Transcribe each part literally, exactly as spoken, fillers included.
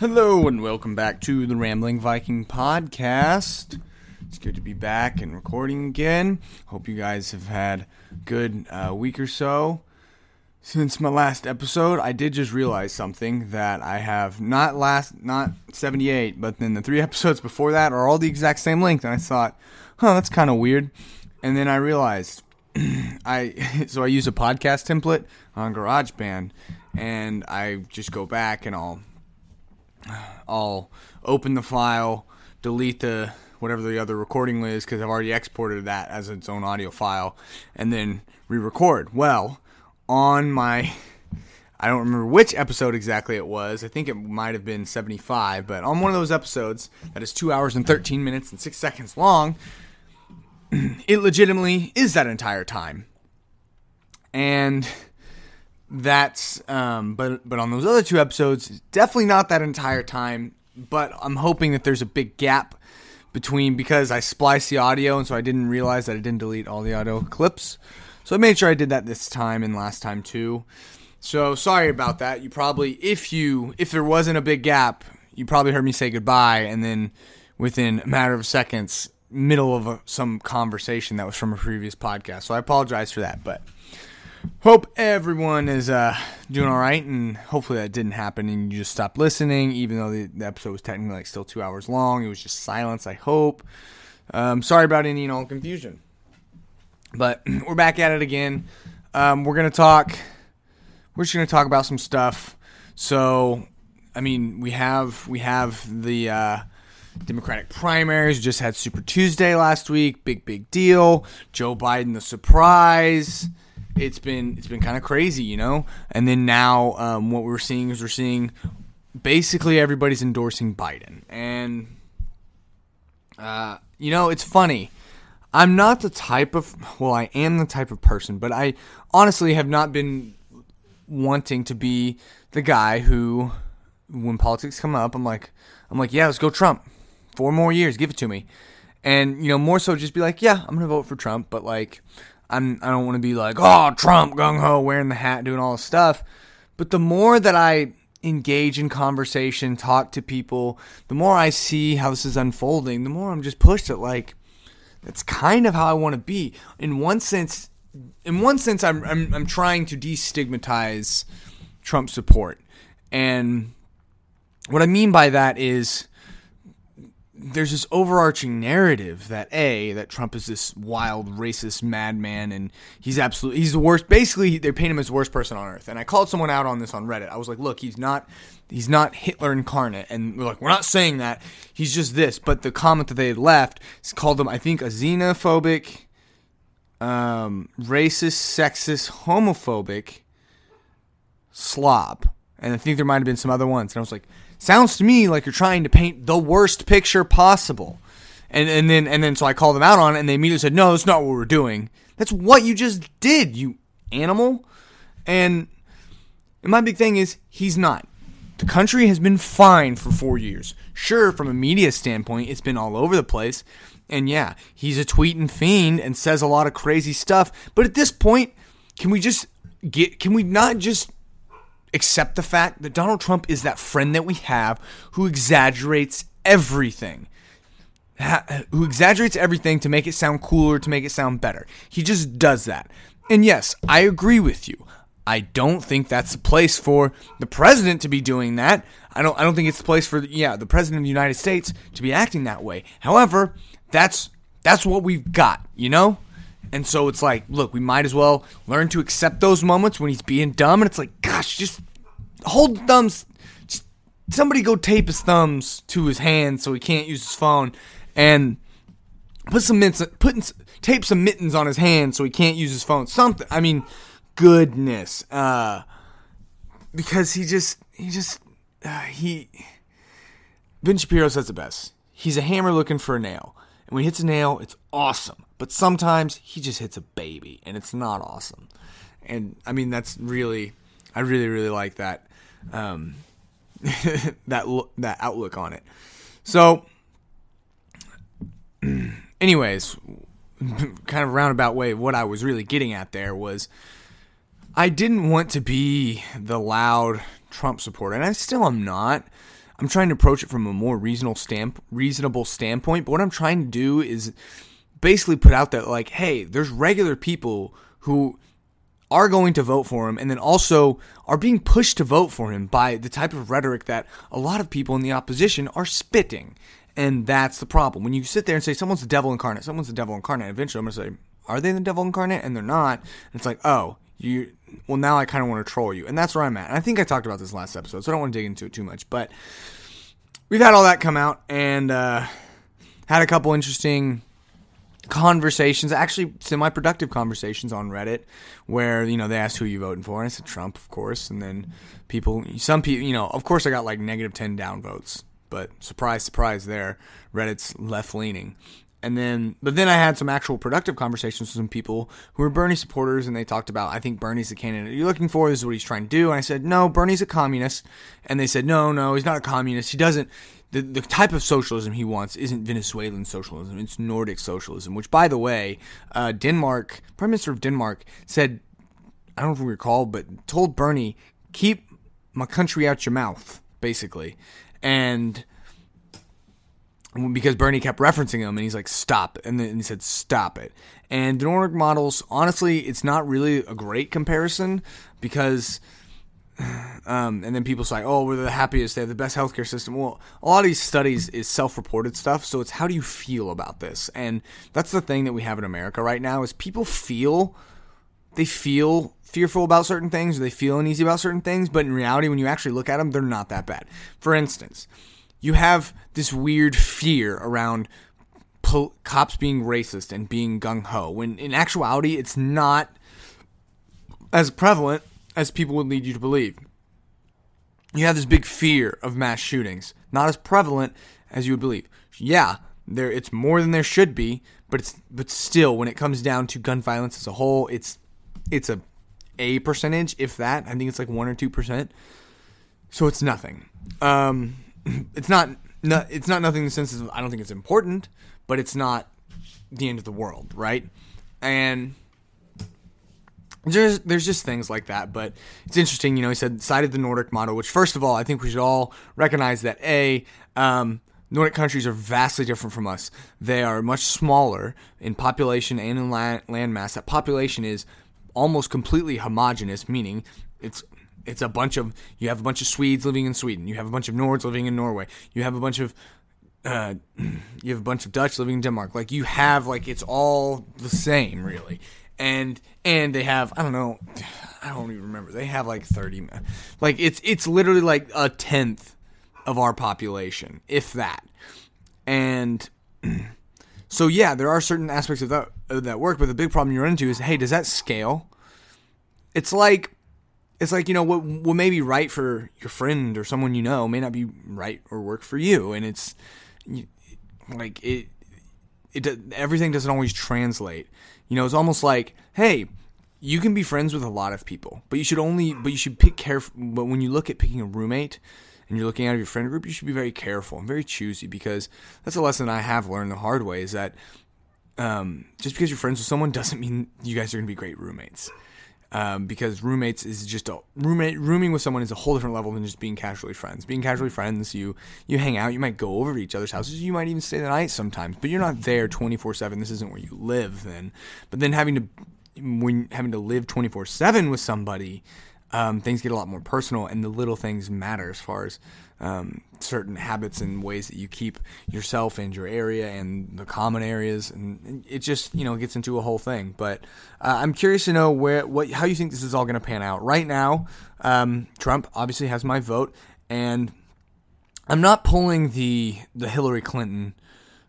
Hello and welcome back to the Rambling Viking Podcast. It's good to be back and recording again. Hope you guys have had a good uh, week or so. Since my last episode, I did just realize something that I have not last, not seventy-eight, but then the three episodes before that are all the exact same length. And I thought, huh, that's kind of weird. And then I realized, I so I use a podcast template on GarageBand and I just go back and I'll... I'll open the file, delete the whatever the other recording is because I've already exported that as its own audio file, and then re-record. Well, on my, I don't remember which episode exactly it was. I think it might have been seventy-five, but on one of those episodes that is two hours and thirteen minutes and six seconds long, it legitimately is that entire time. And That's, um, but, but on those other two episodes, it's definitely not that entire time, but I'm hoping that there's a big gap between, because I spliced the audio, and so I didn't realize that I didn't delete all the audio clips, so I made sure I did that this time and last time too, so sorry about that. You probably, if you, if there wasn't a big gap, you probably heard me say goodbye, and then within a matter of seconds, middle of a, some conversation that was from a previous podcast, so I apologize for that, but hope everyone is uh, doing all right, and hopefully that didn't happen and you just stopped listening, even though the, the episode was technically like still two hours long. It was just silence, I hope. Um, sorry about any and all confusion. But we're back at it again. Um, we're going to talk, we're just going to talk about some stuff. So, I mean, we have, we have the uh, Democratic primaries. We just had Super Tuesday last week. Big, big deal. Joe Biden, the surprise. It's been it's been kind of crazy, you know? And then now um, what we're seeing is we're seeing basically everybody's endorsing Biden. And, uh, you know, it's funny. I'm not the type of... Well, I am the type of person, but I honestly have not been wanting to be the guy who, when politics come up, I'm like, I'm like, yeah, let's go Trump. Four more years, give it to me. And, you know, more so just be like, yeah, I'm going to vote for Trump, but like... I'm, I don't want to be like, oh, Trump, gung-ho, wearing the hat, doing all this stuff. But the more that I engage in conversation, talk to people, the more I see how this is unfolding, the more I'm just pushed at like, that's kind of how I want to be. In one sense, in one sense, I'm I'm, I'm trying to destigmatize Trump support. And what I mean by that is, there's this overarching narrative that A, that Trump is this wild, racist madman, and he's absolutely, he's the worst, basically, they paint him as the worst person on earth, and I called someone out on this on Reddit. I was like, look, he's not, he's not Hitler incarnate, and we're like, we're not saying that, he's just this, but the comment that they had left called him, I think, a xenophobic, um, racist, sexist, homophobic slob, and I think there might have been some other ones, and I was like, sounds to me like you're trying to paint the worst picture possible. And and then and then so I called them out on it, and they immediately said, no, that's not what we're doing. That's what you just did, you animal. And, and my big thing is, he's not. The country has been fine for four years. Sure, from a media standpoint, it's been all over the place. And yeah, he's a tweeting fiend and says a lot of crazy stuff. But at this point, can we just get, can we not just... accept the fact that Donald Trump is that friend that we have who exaggerates everything. Ha- who exaggerates everything to make it sound cooler, to make it sound better. He just does that. And yes, I agree with you. I don't think that's the place for the president to be doing that. I don't I don't think it's the place for yeah, the president of the United States to be acting that way. However, that's that's what we've got, you know? And so it's like, look, we might as well learn to accept those moments when he's being dumb. And it's like, gosh, just hold the thumbs. Just somebody go tape his thumbs to his hands so he can't use his phone. And put some mittens, put in, tape some mittens on his hands so he can't use his phone. Something. I mean, goodness. Uh, because he just, he just, uh, he, Ben Shapiro says it best. He's a hammer looking for a nail. And when he hits a nail, it's awesome. But sometimes he just hits a baby, and it's not awesome. And, I mean, that's really, I really, really like that, um, that lo- that outlook on it. So, anyways, kind of roundabout way, what I was really getting at there was I didn't want to be the loud Trump supporter, and I still am not. I'm trying to approach it from a more reasonable stamp, reasonable standpoint. But what I'm trying to do is basically put out that, like, hey, there's regular people who are going to vote for him and then also are being pushed to vote for him by the type of rhetoric that a lot of people in the opposition are spitting. And that's the problem. When you sit there and say someone's the devil incarnate, someone's the devil incarnate, eventually I'm going to say, are they the devil incarnate? And they're not. And it's like, oh, you. Well, now I kind of want to troll you. And that's where I'm at. And I think I talked about this last episode, so I don't want to dig into it too much. But we've had all that come out and uh, had a couple interesting conversations, actually semi-productive conversations on Reddit where, you know, they asked who you voting for. And I said Trump, of course. And then people, some people, you know, of course I got like negative ten downvotes. But surprise, surprise there, Reddit's left-leaning. And then, but then I had some actual productive conversations with some people who were Bernie supporters, and they talked about, I think Bernie's the candidate you're looking for. This is what he's trying to do. And I said, no, Bernie's a communist. And they said, no, no, he's not a communist. He doesn't. The, the type of socialism he wants isn't Venezuelan socialism. It's Nordic socialism, which, by the way, uh, Denmark, Prime Minister of Denmark said, I don't know if we recall, but told Bernie, keep my country out your mouth, basically. And because Bernie kept referencing him, and he's like, stop. And then he said, stop it. And the Nordic models, honestly, it's not really a great comparison because, um, and then people say, oh, we're the happiest, they have the best healthcare system. Well, a lot of these studies is self-reported stuff, so it's how do you feel about this? And that's the thing that we have in America right now is people feel, they feel fearful about certain things, or they feel uneasy about certain things, but in reality, when you actually look at them, they're not that bad. For instance, you have this weird fear around po- cops being racist and being gung-ho, when in actuality, it's not as prevalent as people would lead you to believe. You have this big fear of mass shootings, not as prevalent as you would believe. Yeah, there it's more than there should be, but it's but still, when it comes down to gun violence as a whole, it's it's a, a percentage, if that. I think it's like one or two percent. So it's nothing. Um... It's not, no, it's not nothing in the sense of I don't think it's important, but it's not the end of the world, right? And there's there's just things like that, but it's interesting. You know, he said cited the Nordic model, which first of all, I think we should all recognize that a um, Nordic countries are vastly different from us. They are much smaller in population and in land, land mass. That population is almost completely homogenous, meaning it's. It's a bunch of, you have a bunch of Swedes living in Sweden. You have a bunch of Nords living in Norway. You have a bunch of, uh, you have a bunch of Dutch living in Denmark. Like you have, like, it's all the same really. And, and they have, I don't know, I don't even remember. They have like thirty, like it's, it's literally like a tenth of our population, if that. And so, yeah, there are certain aspects of that, of that work, but the big problem you run into is, hey, does that scale? It's like, It's like, you know, what what may be right for your friend or someone you know may not be right or work for you. And it's like it, it everything doesn't always translate. You know, it's almost like, hey, you can be friends with a lot of people, but you should only but you should pick careful. But when you look at picking a roommate and you're looking out of your friend group, you should be very careful and very choosy, because that's a lesson I have learned the hard way, is that um, just because you're friends with someone doesn't mean you guys are going to be great roommates. Um, because roommates is just a roommate rooming with someone is a whole different level than just being casually friends. Being casually friends, you you hang out, you might go over to each other's houses, you might even stay the night sometimes, but you're not there twenty-four seven. This isn't where you live then. But then having to when having to live twenty-four seven with somebody, um, things get a lot more personal, and the little things matter as far as um, certain habits and ways that you keep yourself and your area and the common areas, and it just, you know, gets into a whole thing. But uh, I'm curious to know where, what, how you think this is all going to pan out. Right now, um, Trump obviously has my vote, and I'm not pulling the the Hillary Clinton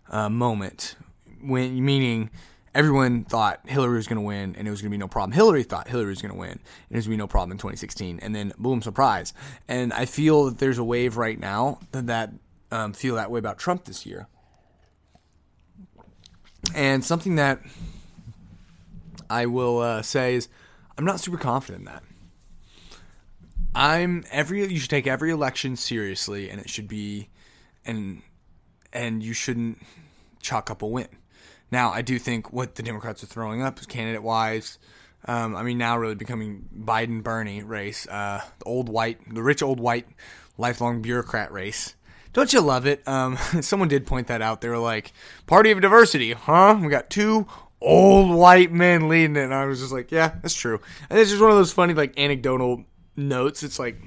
uh, moment, when meaning everyone thought Hillary was going to win and it was going to be no problem. Hillary thought Hillary was going to win and it was going to be no problem in twenty sixteen. And then, boom, surprise. And I feel that there's a wave right now that, that um, feel that way about Trump this year. And something that I will uh, say is I'm not super confident in that. I'm every you should take every election seriously, and it should be and and you shouldn't chalk up a win. Now, I do think what the Democrats are throwing up is candidate-wise. Um, I mean, now really becoming Biden-Bernie race. Uh, the old white, the rich old white lifelong bureaucrat race. Don't you love it? Um, someone did point that out. They were like, party of diversity, huh? We got two old white men leading it. And I was just like, yeah, that's true. And it's just one of those funny, like, anecdotal notes. It's like,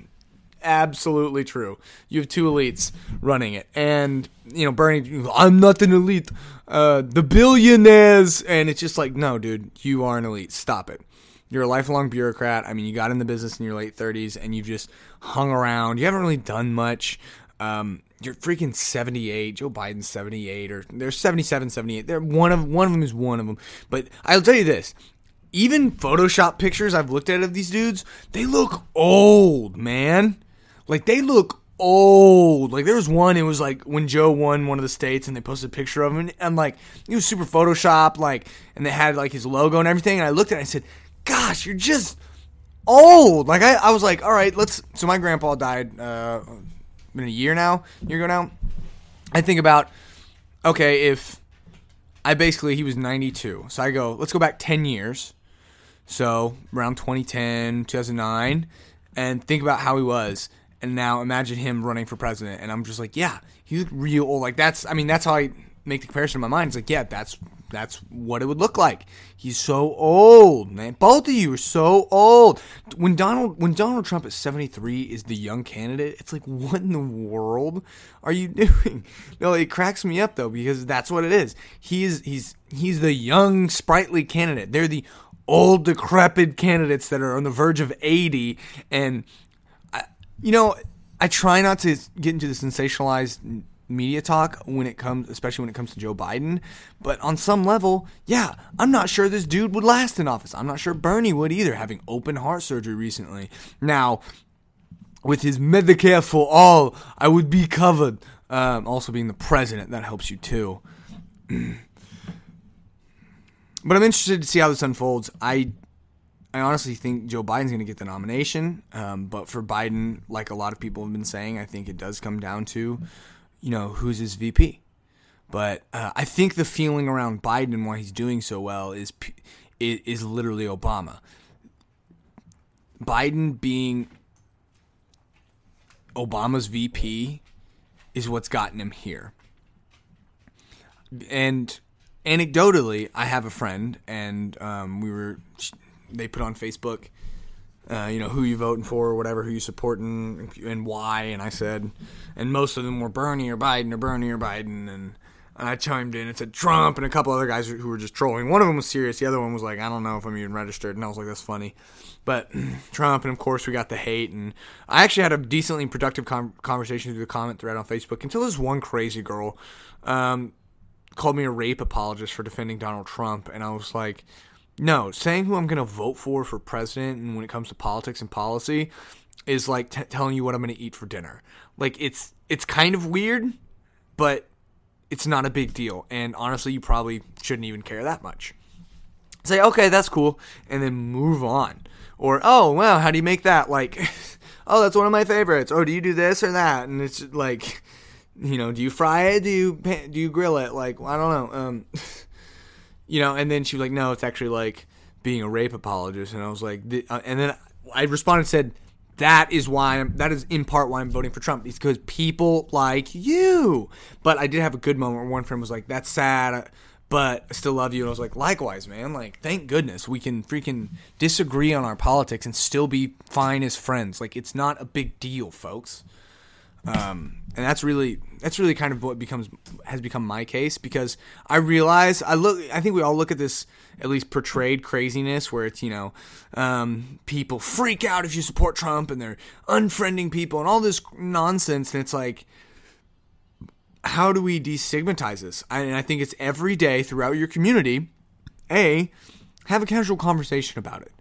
absolutely true. You have two elites running it. And, you know, Bernie, I'm not an elite. Uh, the billionaires. And it's just like, no, dude, you are an elite. Stop it. You're a lifelong bureaucrat. I mean, you got in the business in your late thirties and you've just hung around. You haven't really done much. Um, you're freaking seventy-eight. Joe Biden's seventy-eight, or they're seventy-seven, seventy-eight. They're one of one of them is one of them. But I'll tell you this. Even Photoshop pictures I've looked at of these dudes, they look old, man. Like, they look old. Like, there was one, it was like when Joe won one of the states and they posted a picture of him, and like, he was super Photoshopped, like, and they had like his logo and everything, and I looked at it and I said, gosh, you're just old. Like, I, I was like, all right, let's, so my grandpa died, uh, been a year now, year ago now. I think about, okay, if I basically, he was ninety-two, so I go, let's go back ten years, so around twenty ten, two thousand nine, and think about how he was, and now imagine him running for president, and I'm just like, yeah, he's real old. Like, that's, I mean, that's how I make the comparison in my mind. It's like, yeah, that's, that's what it would look like. He's so old, man. Both of you are so old. When Donald when Donald Trump at seventy-three is the young candidate, it's like, what in the world are you doing? No, it cracks me up, though, because that's what it is. He is he's he's the young, sprightly candidate. They're the old, decrepit candidates that are on the verge of eighty. And, I, you know, I try not to get into the sensationalized media talk when it comes, especially when it comes to Joe Biden, but on some level, yeah, I'm not sure this dude would last in office. I'm not sure Bernie would either, having open heart surgery recently. Now, with his Medicare for all, I would be covered. Um, also being the president, that helps you too. But I'm interested to see how this unfolds. I I honestly think Joe Biden's going to get the nomination, um, but for Biden, like a lot of people have been saying, I think it does come down to, you know, who's his V P. But uh, I think the feeling around Biden and why he's doing so well is is literally Obama. Biden being Obama's V P is what's gotten him here. And anecdotally, I have a friend, and um, we were they put on Facebook, Uh, you know, who you voting for or whatever, who you supporting and why. And I said, and most of them were Bernie or Biden or Bernie or Biden. And, and I chimed in and said Trump and a couple other guys who were just trolling. One of them was serious. The other one was like, I don't know if I'm even registered. And I was like, that's funny. But Trump, and of course we got the hate. And I actually had a decently productive com- conversation through the comment thread on Facebook until this one crazy girl um, called me a rape apologist for defending Donald Trump. And I was like, no, saying who I'm going to vote for for president and when it comes to politics and policy is like t- telling you what I'm going to eat for dinner. Like, it's it's kind of weird, but it's not a big deal. And honestly, you probably shouldn't even care that much. Say, okay, that's cool, and then move on. Or, oh, well, how do you make that? Like, oh, that's one of my favorites. Oh, do you do this or that? And it's like, you know, do you fry it? Do you, do you grill it? Like, I don't know. Um... You know, and then she was like, no, it's actually like being a rape apologist. And I was like, th- uh, and then I responded and said, that is why I'm, that is in part why I'm voting for Trump. It's because people like you. But I did have a good moment where one friend was like, that's sad, but I still love you. And I was like, likewise, man. Like, thank goodness we can freaking disagree on our politics and still be fine as friends. Like, it's not a big deal, folks. Um, and that's really, that's really kind of what becomes, has become my case, because I realize I look, I think we all look at this, at least portrayed craziness where it's, you know, um, people freak out if you support Trump and they're unfriending people and all this nonsense. And it's like, how do we destigmatize this? I, and I think it's every day throughout your community, A, have a casual conversation about it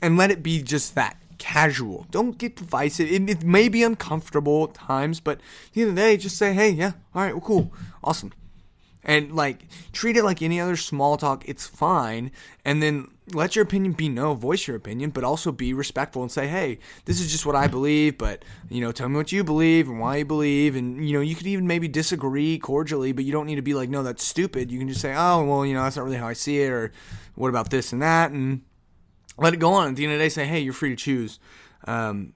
and let it be just that. Casual. Don't get divisive. It, it may be uncomfortable at times, but at the end of the day, just say, hey, yeah, all right, well, cool, awesome. And, like, treat it like any other small talk. It's fine. And then let your opinion be no, voice your opinion, but also be respectful and say, hey, this is just what I believe, but, you know, tell me what you believe and why you believe. And, you know, you could even maybe disagree cordially, but you don't need to be like, no, that's stupid. You can just say, oh, well, you know, that's not really how I see it, or what about this and that, and let it go on. At the end of the day, say, hey, you're free to choose. Um,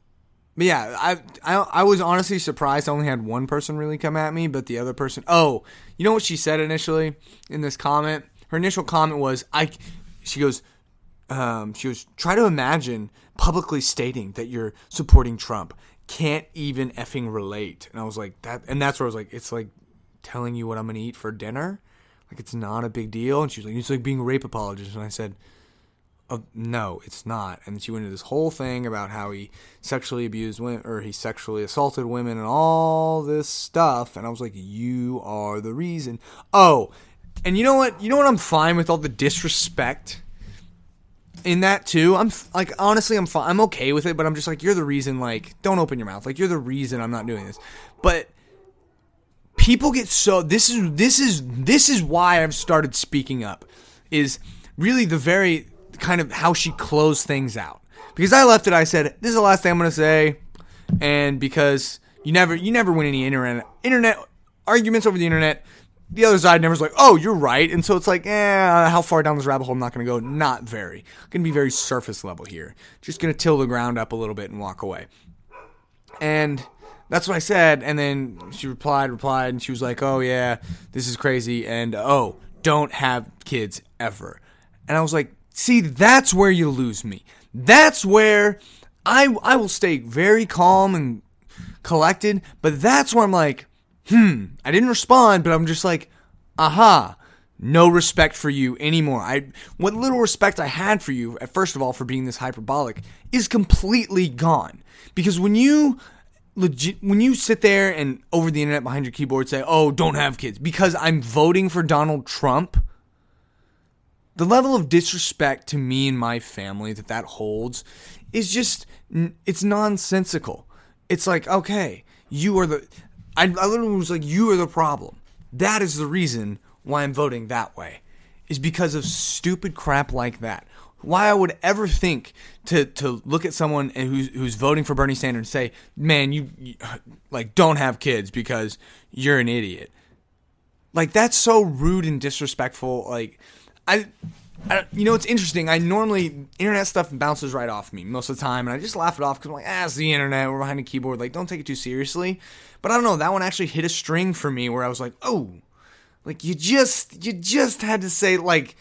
But yeah, I, I I was honestly surprised I only had one person really come at me, but the other person... Oh, you know what she said initially in this comment? Her initial comment was, I, she goes, um, she goes, try to imagine publicly stating that you're supporting Trump. Can't even effing relate. And I was like, that, and that's where I was like, it's like telling you what I'm going to eat for dinner. Like, it's not a big deal. And she was like, it's like being a rape apologist. And I said... Uh, no, it's not. And she went into this whole thing about how he sexually abused women, or he sexually assaulted women and all this stuff. And I was like, you are the reason. Oh, and you know what? You know what? I'm fine with all the disrespect in that too. I'm f- like, honestly, I'm fine. I'm okay with it, but I'm just like, you're the reason, like, don't open your mouth. Like, you're the reason I'm not doing this. But people get so, this is, this is, this is why I've started speaking up, is really the very, kind of how she closed things out, because I left it. I said, this is the last thing I'm going to say. And because you never, you never win any internet, internet arguments over the internet. The other side never's like, oh, you're right. And so it's like, eh, how far down this rabbit hole I'm not going to go. Not very, going to be very surface level here. Just going to till the ground up a little bit and walk away. And that's what I said. And then she replied, replied. And she was like, oh yeah, this is crazy. And oh, don't have kids ever. And I was like, see, that's where you lose me. That's where I I will stay very calm and collected, but that's where I'm like, hmm, I didn't respond, but I'm just like, aha, no respect for you anymore. I what little respect I had for you, first of all, for being this hyperbolic, is completely gone. Because when you legit, when you sit there and over the internet behind your keyboard say, oh, don't have kids, because I'm voting for Donald Trump, the level of disrespect to me and my family that that holds is just, it's nonsensical. It's like, okay, you are the, I, I literally was like, you are the problem. That is the reason why I'm voting that way, is because of stupid crap like that. Why I would ever think to to look at someone who's who's voting for Bernie Sanders and say, man, you, you like don't have kids because you're an idiot. Like, that's so rude and disrespectful. Like, I, I, you know, it's interesting. I normally, internet stuff bounces right off me most of the time, and I just laugh it off because I'm like, ah, it's the internet. We're behind a keyboard. Like, don't take it too seriously. But I don't know. That one actually hit a string for me where I was like, oh, like you just, you just had to say, like,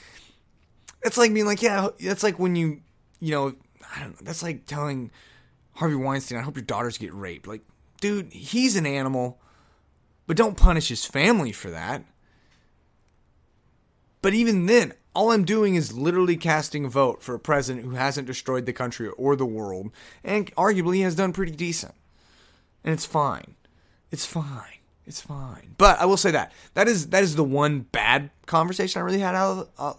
it's like being like, yeah, that's like when you, you know, I don't know. That's like telling Harvey Weinstein, I hope your daughters get raped. Like, dude, he's an animal, but don't punish his family for that. But even then, all I'm doing is literally casting a vote for a president who hasn't destroyed the country or the world, and arguably has done pretty decent. And it's fine. It's fine. It's fine. But I will say that. That is that is the one bad conversation I really had out of uh,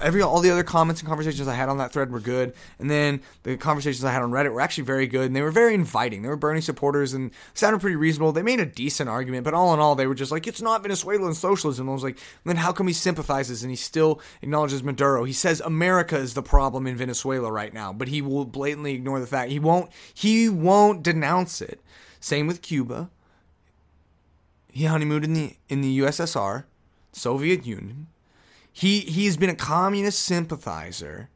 every all the other comments and conversations I had on that thread were good. And then the conversations I had on Reddit were actually very good, and they were very inviting. They were Bernie supporters and sounded pretty reasonable. They made a decent argument, but all in all, they were just like, it's not Venezuelan socialism. I was like, then how come he sympathizes and he still acknowledges Maduro? He says America is the problem in Venezuela right now, but he will blatantly ignore the fact. He won't, he won't denounce it. Same with Cuba. He honeymooned in the in the U S S R, Soviet Union. He he has been a communist sympathizer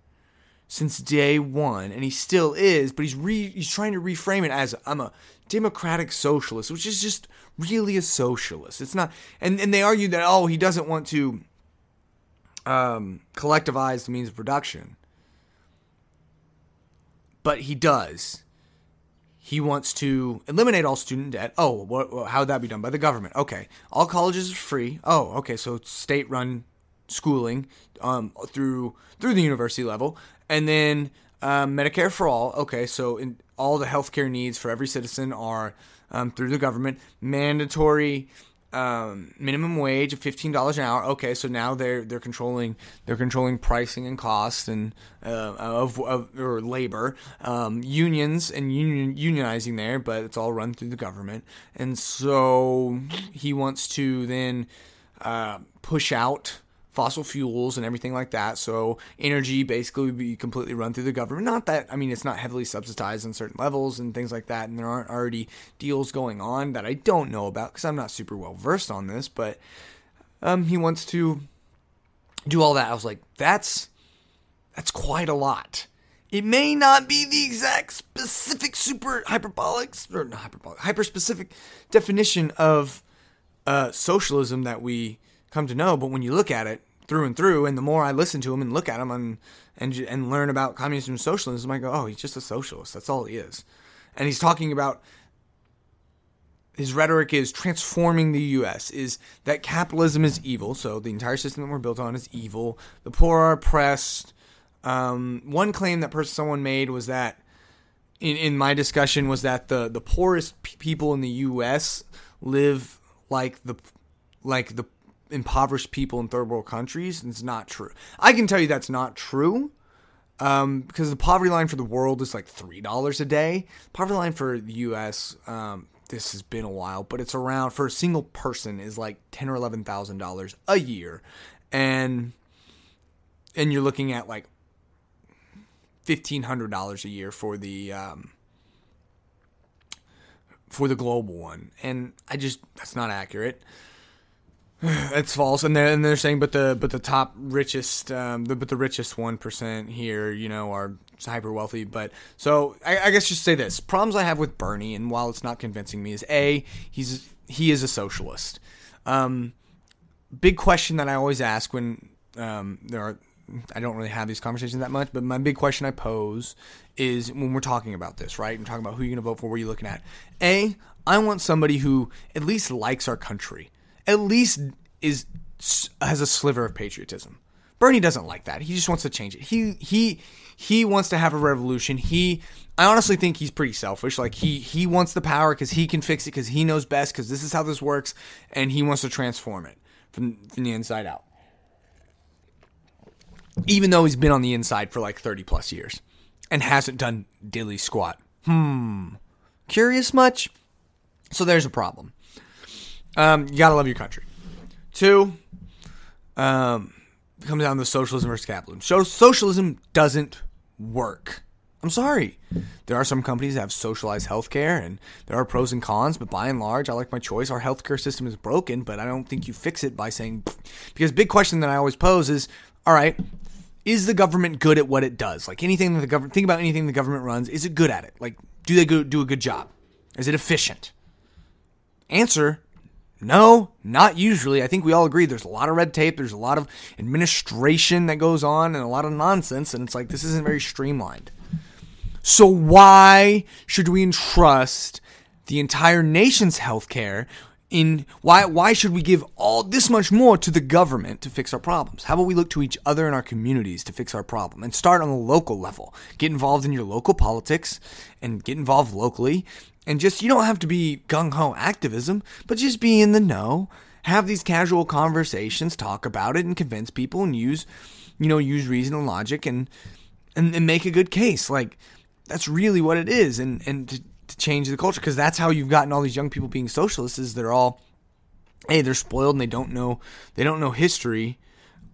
since day one, and he still is, but he's re, he's trying to reframe it as, I'm a democratic socialist, which is just really a socialist. It's not, and, and they argue that, oh, he doesn't want to um, collectivize the means of production. But he does. He wants to eliminate all student debt. Oh, what, how would that be done? By the government. Okay. All colleges are free. Oh, okay, so state-run schooling um, through through the university level, and then um, Medicare for all. Okay, so in, all the healthcare needs for every citizen are um, through the government. Mandatory um, minimum wage of fifteen dollars an hour. Okay, so now they're they're controlling they're controlling pricing and cost and uh, of, of or labor um, unions and union unionizing there, but it's all run through the government, and so he wants to then uh, push out fossil fuels and everything like that. So energy basically would be completely run through the government. Not that, I mean, it's not heavily subsidized on certain levels and things like that. And there aren't already deals going on that I don't know about because I'm not super well versed on this, but um, he wants to do all that. I was like, that's, that's quite a lot. It may not be the exact specific super hyperbolic, or not hyperbolic, hyper-specific definition of uh, socialism that we come to know, but when you look at it through and through, and the more I listen to him and look at him and and, and learn about communism and socialism, I go, oh, he's just a socialist. That's all he is. And he's talking about, his rhetoric is transforming the U S, is that capitalism is evil, so the entire system that we're built on is evil, the poor are oppressed. Um, one claim that person someone made was that, in, in my discussion, was that the, the poorest p- people in the U S live like the like the impoverished people in third world countries, and it's not true. I can tell you that's not true, um, because the poverty line for the world is like three dollars a day. Poverty line for the U S, um, this has been a while, but it's around, for a single person, is like ten thousand dollars or eleven thousand dollars a year, and and you're looking at like fifteen hundred dollars a year for the um, for the global one, and I just that's not accurate. It's false, and then they're saying, but the but the top richest, um, the, but the richest one percent here, you know, are hyper wealthy. But so I, I guess just say this: problems I have with Bernie, and while it's not convincing me, is a he's he is a socialist. Um, big question that I always ask when um, there are. I don't really have these conversations that much, but my big question I pose is when we're talking about this, right? I'm talking about who you're going to vote for, where you're looking at. A, I want somebody who at least likes our country, at least is has a sliver of patriotism. Bernie doesn't like that. He just wants to change it. He he he wants to have a revolution. He I honestly think he's pretty selfish. Like he he wants the power because he can fix it, because he knows best, because this is how this works, and he wants to transform it from, from the inside out. Even though he's been on the inside for like thirty plus years and hasn't done dilly squat. Hmm. Curious much? So there's a problem. Um, you gotta love your country. Two, um, it comes down to socialism versus capitalism. So socialism doesn't work. I'm sorry. There are some companies that have socialized healthcare, and there are pros and cons, but by and large, I like my choice. Our healthcare system is broken, but I don't think you fix it by saying, because big question that I always pose is, all right, is the government good at what it does? Like anything that the government, think about anything the government runs, is it good at it? Like, do they go, do a good job? Is it efficient? Answer, no, not usually. I think we all agree there's a lot of red tape, there's a lot of administration that goes on, and a lot of nonsense, and it's like, this isn't very streamlined. So why should we entrust the entire nation's healthcare? In why why should we give all this much more to the government to fix our problems? How about we look to each other in our communities to fix our problem, and start on the local level? Get involved in your local politics and get involved locally, and just, you don't have to be gung-ho activism, but just be in the know, have these casual conversations, talk about it and convince people, and use, you know, use reason and logic, and and, and make a good case. Like, that's really what it is, and and to, to change the culture, because that's how you've gotten all these young people being socialists, is they're all, hey, they're spoiled, and they don't know, they don't know history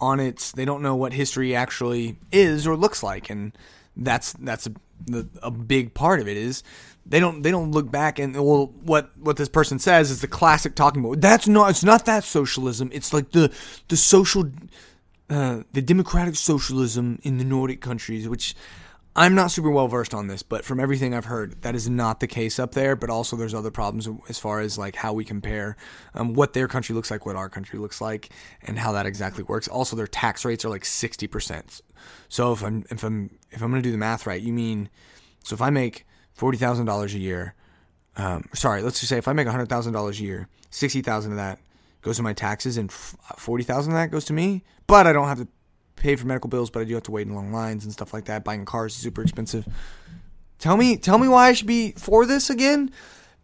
on its, they don't know what history actually is or looks like, and that's that's a, the, a big part of it is they don't they don't look back and, well, what what this person says is the classic talking about, that's not, it's not that socialism, it's like the the social, uh, the democratic socialism in the Nordic countries, which I'm not super well versed on this, but from everything I've heard, that is not the case up there. But also, there's other problems as far as like how we compare um, what their country looks like, what our country looks like, and how that exactly works. Also, their tax rates are like sixty percent. So if I'm if I'm if I'm gonna do the math right, you mean, so if I make forty thousand dollars a year, um, sorry, let's just say if I make one hundred thousand dollars a year, sixty thousand dollars of that goes to my taxes, and forty thousand dollars of that goes to me, but I don't have to pay for medical bills, but I do have to wait in long lines and stuff like that. Buying cars is super expensive. Tell me, tell me why I should be for this again,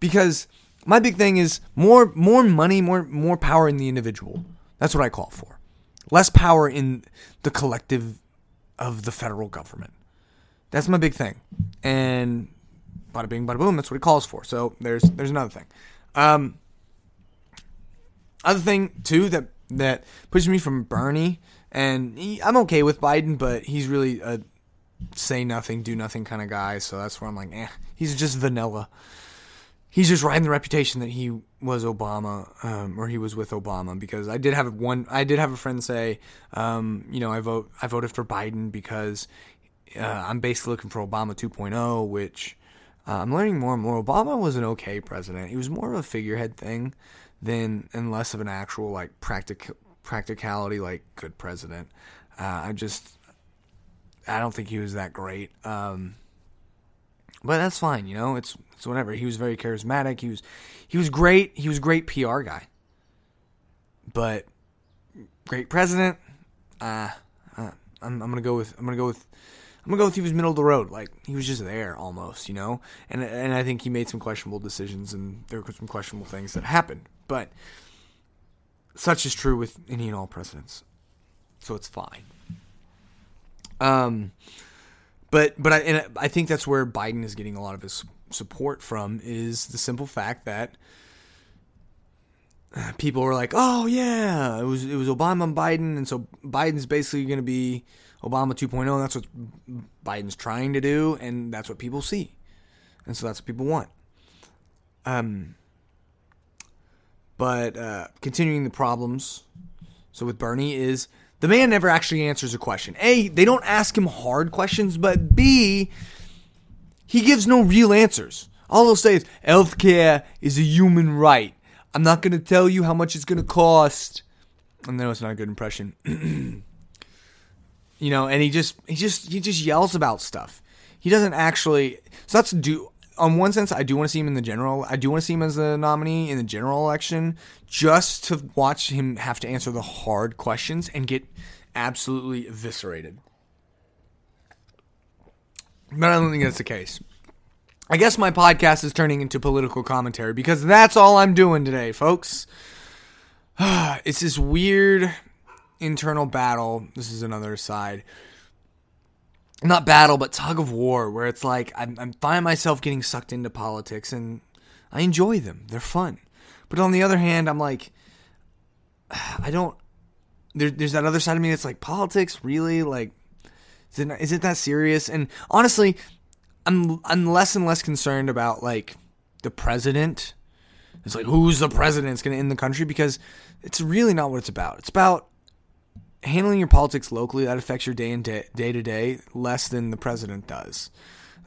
because my big thing is more, more money, more, more power in the individual. That's what I call for. Less power in the collective of the federal government. That's my big thing. And bada bing, bada boom. That's what it calls for. So there's, there's another thing. Um, other thing too that that pushes me from Bernie. And he, I'm okay with Biden, but he's really a say nothing, do nothing kind of guy. So that's where I'm like, eh, he's just vanilla. He's just riding the reputation that he was Obama, um, or he was with Obama. Because I did have one, I did have a friend say, um, you know, I vote, I voted for Biden because uh, I'm basically looking for Obama two point oh, which uh, I'm learning more and more. Obama was an okay president. He was more of a figurehead thing than and less of an actual like practic- practicality, like good president. Uh, I just, I don't think he was that great. Um, but that's fine, you know, it's, it's whatever. He was very charismatic. He was, he was great. He was a great P R guy, but great president. Uh, uh I'm, I'm going to go with, I'm going to go with, I'm going to go with he was middle of the road. Like he was just there almost, you know, and, and I think he made some questionable decisions and there were some questionable things that happened, but such is true with any and all presidents. So it's fine. Um, but but I and I think that's where Biden is getting a lot of his support from is the simple fact that people are like, oh yeah, it was it was Obama and Biden, and so Biden's basically going to be Obama two point oh. That's what Biden's trying to do, and that's what people see, and so that's what people want. Um, but uh, continuing the problems. So with Bernie is. The man never actually answers a question. A, they don't ask him hard questions, but B, he gives no real answers. All he'll say is, healthcare is a human right. I'm not going to tell you how much it's going to cost. I know it's not a good impression. You know, and he just, he just, he just yells about stuff. He doesn't actually, so that's do. On one sense, I do want to see him in the general. I do want to see him as a nominee in the general election just to watch him have to answer the hard questions and get absolutely eviscerated. But I don't think that's the case. I guess my podcast is turning into political commentary because that's all I'm doing today, folks. It's this weird internal battle. This is another side. Not battle, but tug of war, where it's like I I find myself getting sucked into politics, and I enjoy them. They're fun. But on the other hand, I'm like, I don't. There, there's that other side of me that's like, politics, really? Like, is it, is it that serious? And honestly, I'm I'm less and less concerned about like the president. It's like, who's the president that's going to end the country? Because it's really not what it's about. It's about handling your politics locally, that affects your day and day, day to day less than the president does.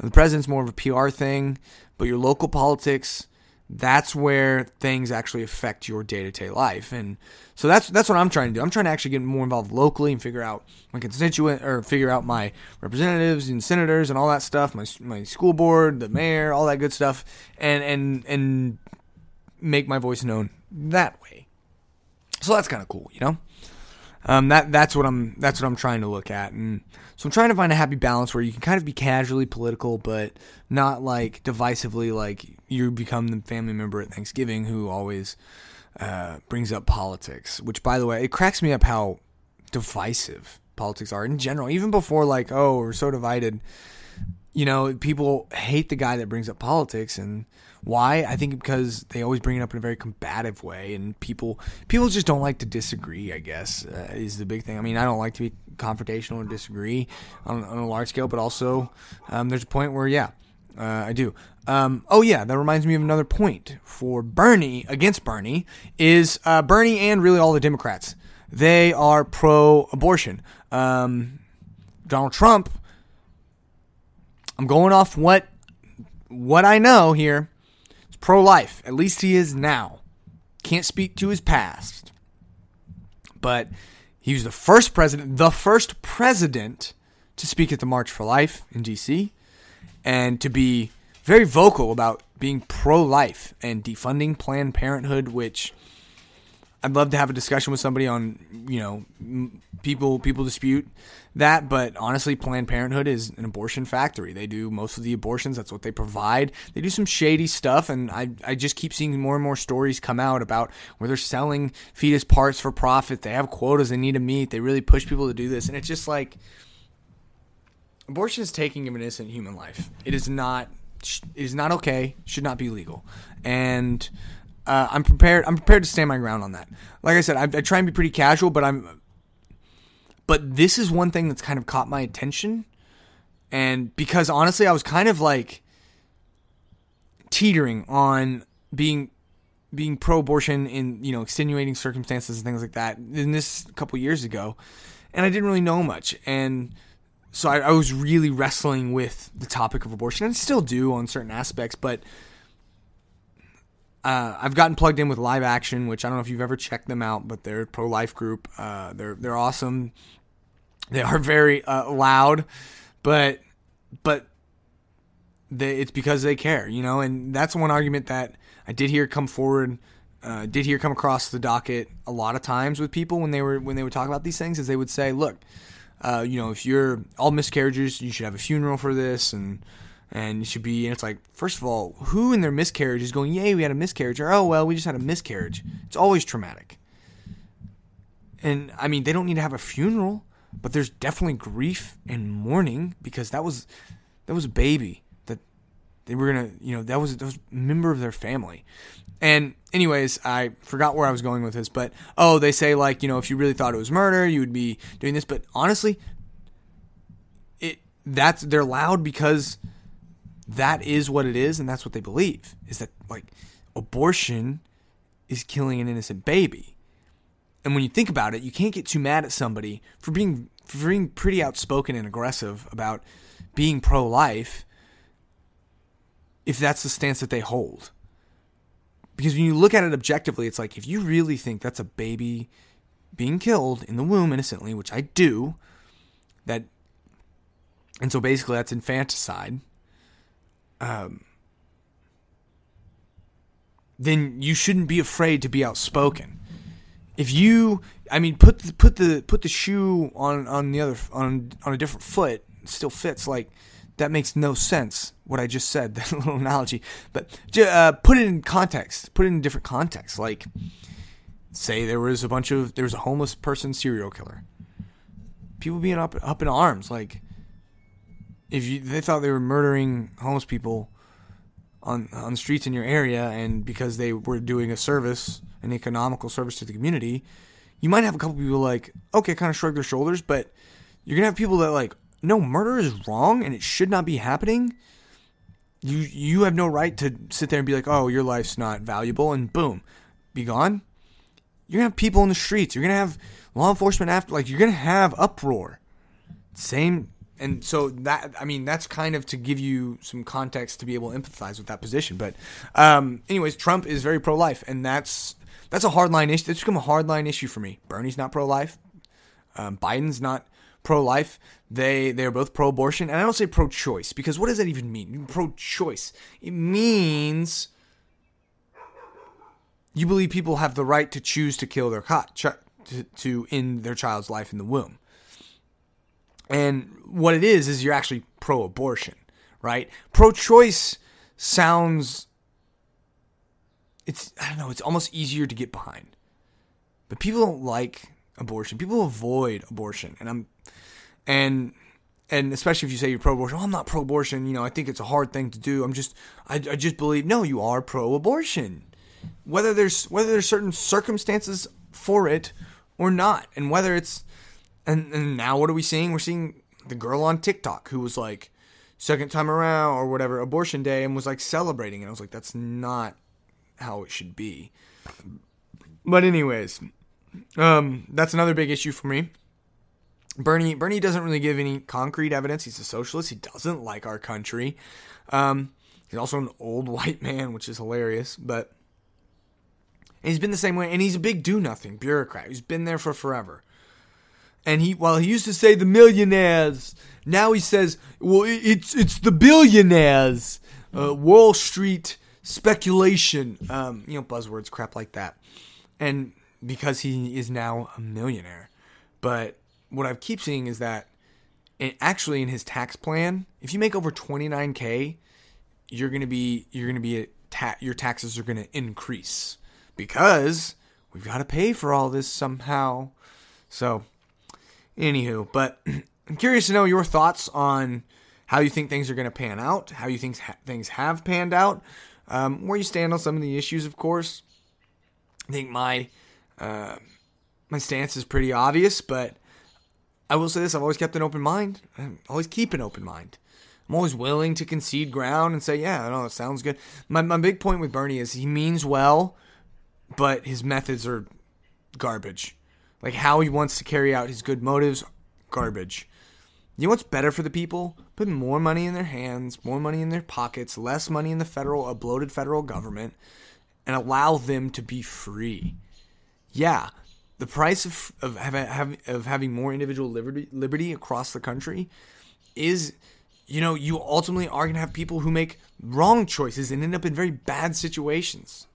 The president's more of a P R thing, but your local politics, that's where things actually affect your day to day life. And so that's that's what I'm trying to do. I'm trying to actually get more involved locally and figure out my constituent or figure out my representatives and senators and all that stuff, my my school board, the mayor, all that good stuff, and and and make my voice known that way. So that's kind of cool, you know? Um, that that's what I'm that's what I'm trying to look at, and so I'm trying to find a happy balance where you can kind of be casually political, but not like divisively, like you become the family member at Thanksgiving who always uh, brings up politics. Which, by the way, it cracks me up how divisive politics are in general. Even before, like, oh, we're so divided, you know, people hate the guy that brings up politics, and why? I think because they always bring it up in a very combative way, and people people just don't like to disagree, I guess, uh, is the big thing. I mean, I don't like to be confrontational or disagree on, on a large scale, but also um, there's a point where, yeah, uh, I do. Um, oh, yeah, that reminds me of another point for Bernie, against Bernie, is uh, Bernie and really all the Democrats. They are pro-abortion. Um, Donald Trump, I'm going off what what I know here. Pro-life, at least he is now. Can't speak to his past. But he was the first president, the first president to speak at the March for Life in D C and to be very vocal about being pro-life and defunding Planned Parenthood, which I'd love to have a discussion with somebody on, you know, people people dispute that, but honestly, Planned Parenthood is an abortion factory. They do most of the abortions. That's what they provide. They do some shady stuff, and I I just keep seeing more and more stories come out about where they're selling fetus parts for profit. They have quotas they need to meet. They really push people to do this, and it's just like abortion is taking an innocent human life. It is not it is not okay. Should not be legal, and. Uh, I'm prepared. I'm prepared to stand my ground on that. Like I said, I, I try and be pretty casual, but I'm. But this is one thing that's kind of caught my attention, and because honestly, I was kind of like teetering on being being pro-abortion in, you know, extenuating circumstances and things like that. In this a couple years ago, and I didn't really know much, and So I, I was really wrestling with the topic of abortion, and I still do on certain aspects, but uh, I've gotten plugged in with Live Action, which I don't know if you've ever checked them out, but they're a pro-life group. Uh, they're they're awesome. They are very uh, loud, but but they, it's because they care, you know. And that's one argument that I did hear come forward. Uh, did hear come across the docket a lot of times with people when they were when they would talk about these things, is they would say, look, uh, you know, if you're all miscarriages, you should have a funeral for this, and and you should be, and it's like, first of all, who in their miscarriage is going, yay, we had a miscarriage, or, oh, well, we just had a miscarriage. It's always traumatic. And, I mean, they don't need to have a funeral, but there's definitely grief and mourning, because that was that was a baby that they were going to, you know, that was, that was a member of their family. And anyways, I forgot where I was going with this, but, oh, they say, like, you know, if you really thought it was murder, you would be doing this. But honestly, it that's they're loud because that is what it is, and that's what they believe, is that, like, abortion is killing an innocent baby. And when you think about it, you can't get too mad at somebody for being, for being pretty outspoken and aggressive about being pro-life if that's the stance that they hold. Because when you look at it objectively, it's like, if you really think that's a baby being killed in the womb innocently, which I do, that, and so basically that's infanticide, um, then you shouldn't be afraid to be outspoken. If you, I mean, put the, put the put the shoe on on the other on on a different foot, it still fits. Like, that makes no sense, what I just said, that little analogy. But uh, put it in context. Put it in a different context. Like, say there was a bunch of, there was a homeless person serial killer. People being up, up in arms. Like, if you, they thought they were murdering homeless people on on the streets in your area, and because they were doing a service, an economical service to the community, you might have a couple people like, okay, kind of shrug their shoulders, but you're going to have people that, like, no, murder is wrong and it should not be happening. You you have no right to sit there and be like, oh, your life's not valuable, and boom, be gone. You're going to have people in the streets. You're going to have law enforcement after, like, you're going to have uproar. Same, and so that, I mean, that's kind of to give you some context to be able to empathize with that position. But um, anyways, Trump is very pro-life, and that's that's a hardline issue. That's become a hardline issue for me. Bernie's not pro-life. Um, Biden's not pro-life. They they are both pro-abortion, and I don't say pro-choice, because what does that even mean? Pro-choice, it means you believe people have the right to choose to kill their cot to, to end their child's life in the womb. And what it is is you're actually pro-abortion, right? Pro-choice sounds, it's I don't know, it's almost easier to get behind, but people don't like abortion. People avoid abortion, and I'm. And and especially if you say you're pro-abortion, oh, I'm not pro-abortion, you know, I think it's a hard thing to do. I'm just, I, I just believe, no, you are pro-abortion. Whether there's whether there's certain circumstances for it or not, and whether it's, and, and now what are we seeing? We're seeing the girl on TikTok who was like, second time around or whatever, abortion day, and was like celebrating, and I was like, that's not how it should be. But anyways, um, that's another big issue for me. Bernie Bernie doesn't really give any concrete evidence. He's a socialist. He doesn't like our country. Um, he's also an old white man, which is hilarious. But he's been the same way. And he's a big do-nothing bureaucrat. He's been there for forever. And he, while he used to say the millionaires, now he says, well, it's it's the billionaires, uh, Wall Street speculation, um, you know, buzzwords, crap like that. And because he is now a millionaire, but what I keep seeing is that it actually in his tax plan, if you make over twenty-nine K, you're going to be, you're going to be, a ta- your taxes are going to increase because we've got to pay for all this somehow. So anywho, but I'm curious to know your thoughts on how you think things are going to pan out, how you think ha- things have panned out, um, where you stand on some of the issues, of course. I think my, uh, my stance is pretty obvious, but I will say this, I've always kept an open mind. I always keep an open mind. I'm always willing to concede ground and say, yeah, I know, it sounds good. My my big point with Bernie is he means well, but his methods are garbage. Like, how he wants to carry out his good motives, garbage. You know what's better for the people? Put more money in their hands, more money in their pockets, less money in the federal, a bloated federal government, and allow them to be free. Yeah, the price of of, of, of having more individual liberty, liberty across the country is, you know, you ultimately are going to have people who make wrong choices and end up in very bad situations.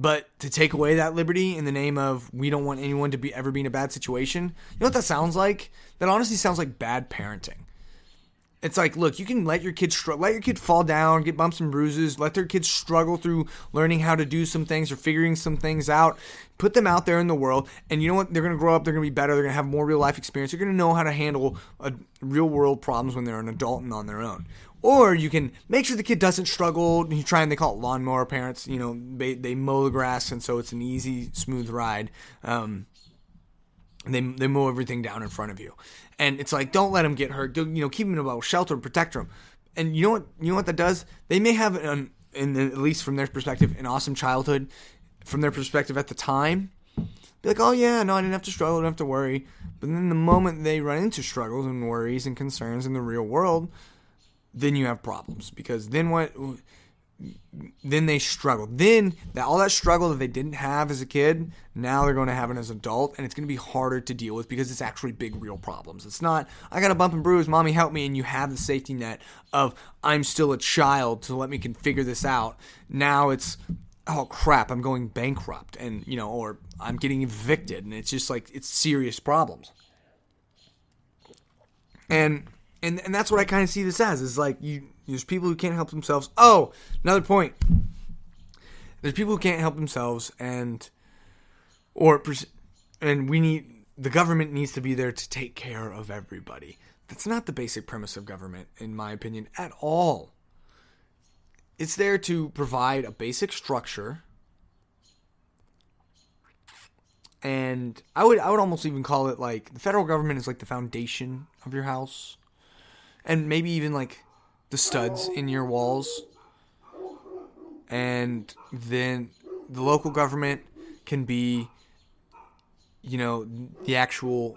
But to take away that liberty in the name of we don't want anyone to be ever be in a bad situation, you know what that sounds like? That honestly sounds like bad parenting. It's like, look, you can let your kid str- let your kid fall down, get bumps and bruises, let their kids struggle through learning how to do some things or figuring some things out, put them out there in the world, and you know what? They're going to grow up, they're going to be better, they're going to have more real-life experience, they're going to know how to handle a real-world problems when they're an adult and on their own. Or you can make sure the kid doesn't struggle. You try and they call it lawnmower parents. You know, they, they mow the grass, and so it's an easy, smooth ride. Um, they they mow everything down in front of you, and it's like, don't let them get hurt. Don't, you know, keep them in a bubble, shelter, protect them. And you know what? You know what that does? They may have, an, in the, at least from their perspective, an awesome childhood. From their perspective at the time, be like, oh yeah, no, I didn't have to struggle, I didn't have to worry. But then the moment they run into struggles and worries and concerns in the real world, then you have problems, because then what? Then they struggle. Then that all that struggle that they didn't have as a kid, now they're going to have it as an adult, and it's going to be harder to deal with because it's actually big, real problems. It's not, I got a bump and bruise, mommy help me, and you have the safety net of I'm still a child, so let me can figure this out. Now it's, oh crap, I'm going bankrupt, and you know, or I'm getting evicted, and it's just like it's serious problems. And. And and that's what I kind of see this as, is like you there's people who can't help themselves. Oh, another point. There's people who can't help themselves, and or and we need the government needs to be there to take care of everybody. That's not the basic premise of government, in my opinion, at all. It's there to provide a basic structure, and I would I would almost even call it like the federal government is like the foundation of your house. And maybe even like the studs in your walls. And then the local government can be, you know, the actual,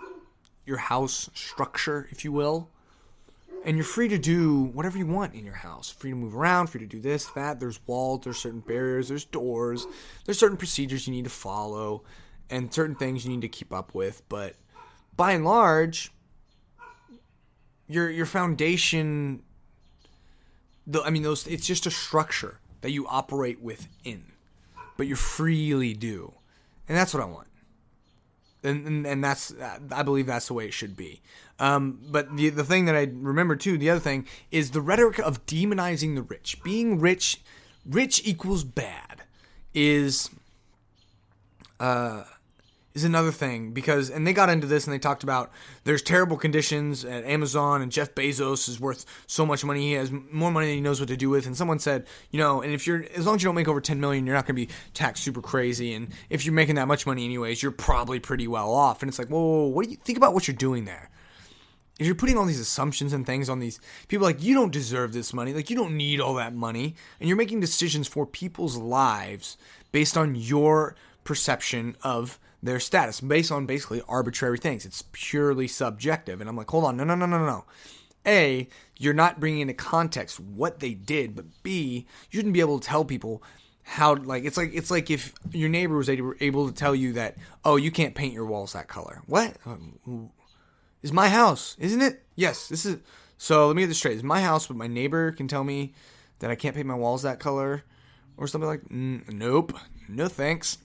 your house structure, if you will. And you're free to do whatever you want in your house. Free to move around, free to do this, that. There's walls, there's certain barriers, there's doors. There's certain procedures you need to follow. And certain things you need to keep up with. But by and large, Your your foundation, the, I mean, those. It's just a structure that you operate within, but you freely do, and that's what I want, and and, and that's I believe that's the way it should be. Um, but the the thing that I remember too, the other thing is the rhetoric of demonizing the rich, being rich, rich equals bad, is. Uh, is another thing, because, and they got into this and they talked about there's terrible conditions at Amazon and Jeff Bezos is worth so much money, he has more money than he knows what to do with, and someone said, you know, and if you're, as long as you don't make over ten million, you're not going to be taxed super crazy, and if you're making that much money anyways, you're probably pretty well off, and it's like, whoa, what do you, think about what you're doing there, is you're putting all these assumptions and things on these people, like, you don't deserve this money, like, you don't need all that money, and you're making decisions for people's lives based on your perception of their status, based on basically arbitrary things. It's purely subjective. And I'm like, hold on, no, no, no, no, no. A, you're not bringing into context what they did, but B, you shouldn't be able to tell people how, like, it's like it's like if your neighbor was able to tell you that, oh, you can't paint your walls that color. What? It's my house, isn't it? Yes, this is, so let me get this straight. It's my house, but my neighbor can tell me that I can't paint my walls that color or something like, mm, nope, no thanks.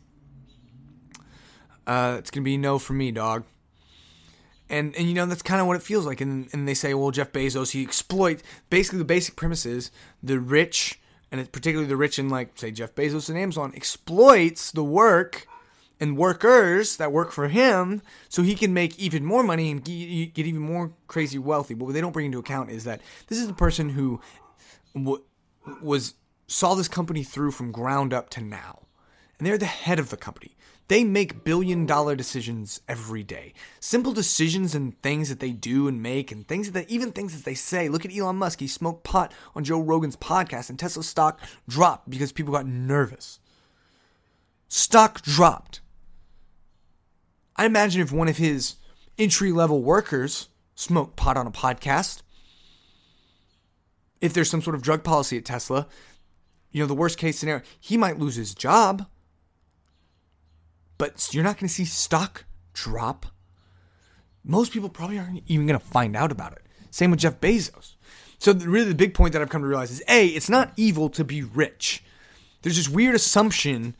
Uh, it's going to be no for me, dog. And, and you know, that's kind of what it feels like. And and they say, well, Jeff Bezos, he exploits, basically the basic premise is the rich, and it's particularly the rich in, like, say, Jeff Bezos and Amazon, exploits the work and workers that work for him so he can make even more money and get, get even more crazy wealthy. But what they don't bring into account is that this is the person who w- was saw this company through from ground up to now. And they're the head of the company. They make billion-dollar decisions every day. Simple decisions and things that they do and make, and things that even things that they say. Look at Elon Musk. He smoked pot on Joe Rogan's podcast, and Tesla stock dropped because people got nervous. Stock dropped. I imagine if one of his entry-level workers smoke pot on a podcast. If there's some sort of drug policy at Tesla, you know, the worst case scenario, he might lose his job. But you're not going to see stock drop. Most people probably aren't even going to find out about it. Same with Jeff Bezos. So really the big point that I've come to realize is, A, it's not evil to be rich. There's this weird assumption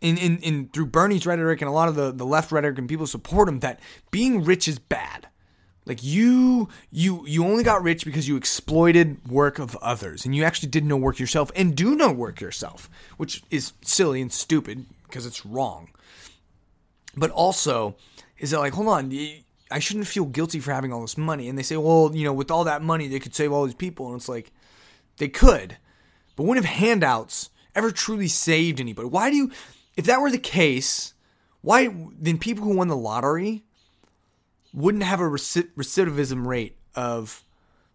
in, in, in through Bernie's rhetoric and a lot of the, the left rhetoric and people support him that being rich is bad. Like you, you, you only got rich because you exploited work of others and you actually did no work yourself and do no work yourself, which is silly and stupid because it's wrong. But also is that like, hold on, I shouldn't feel guilty for having all this money. And they say, well, you know, with all that money, they could save all these people. And it's like, they could, but when have handouts ever truly saved anybody? Why do you, if that were the case, why then people who won the lottery wouldn't have a recidivism rate of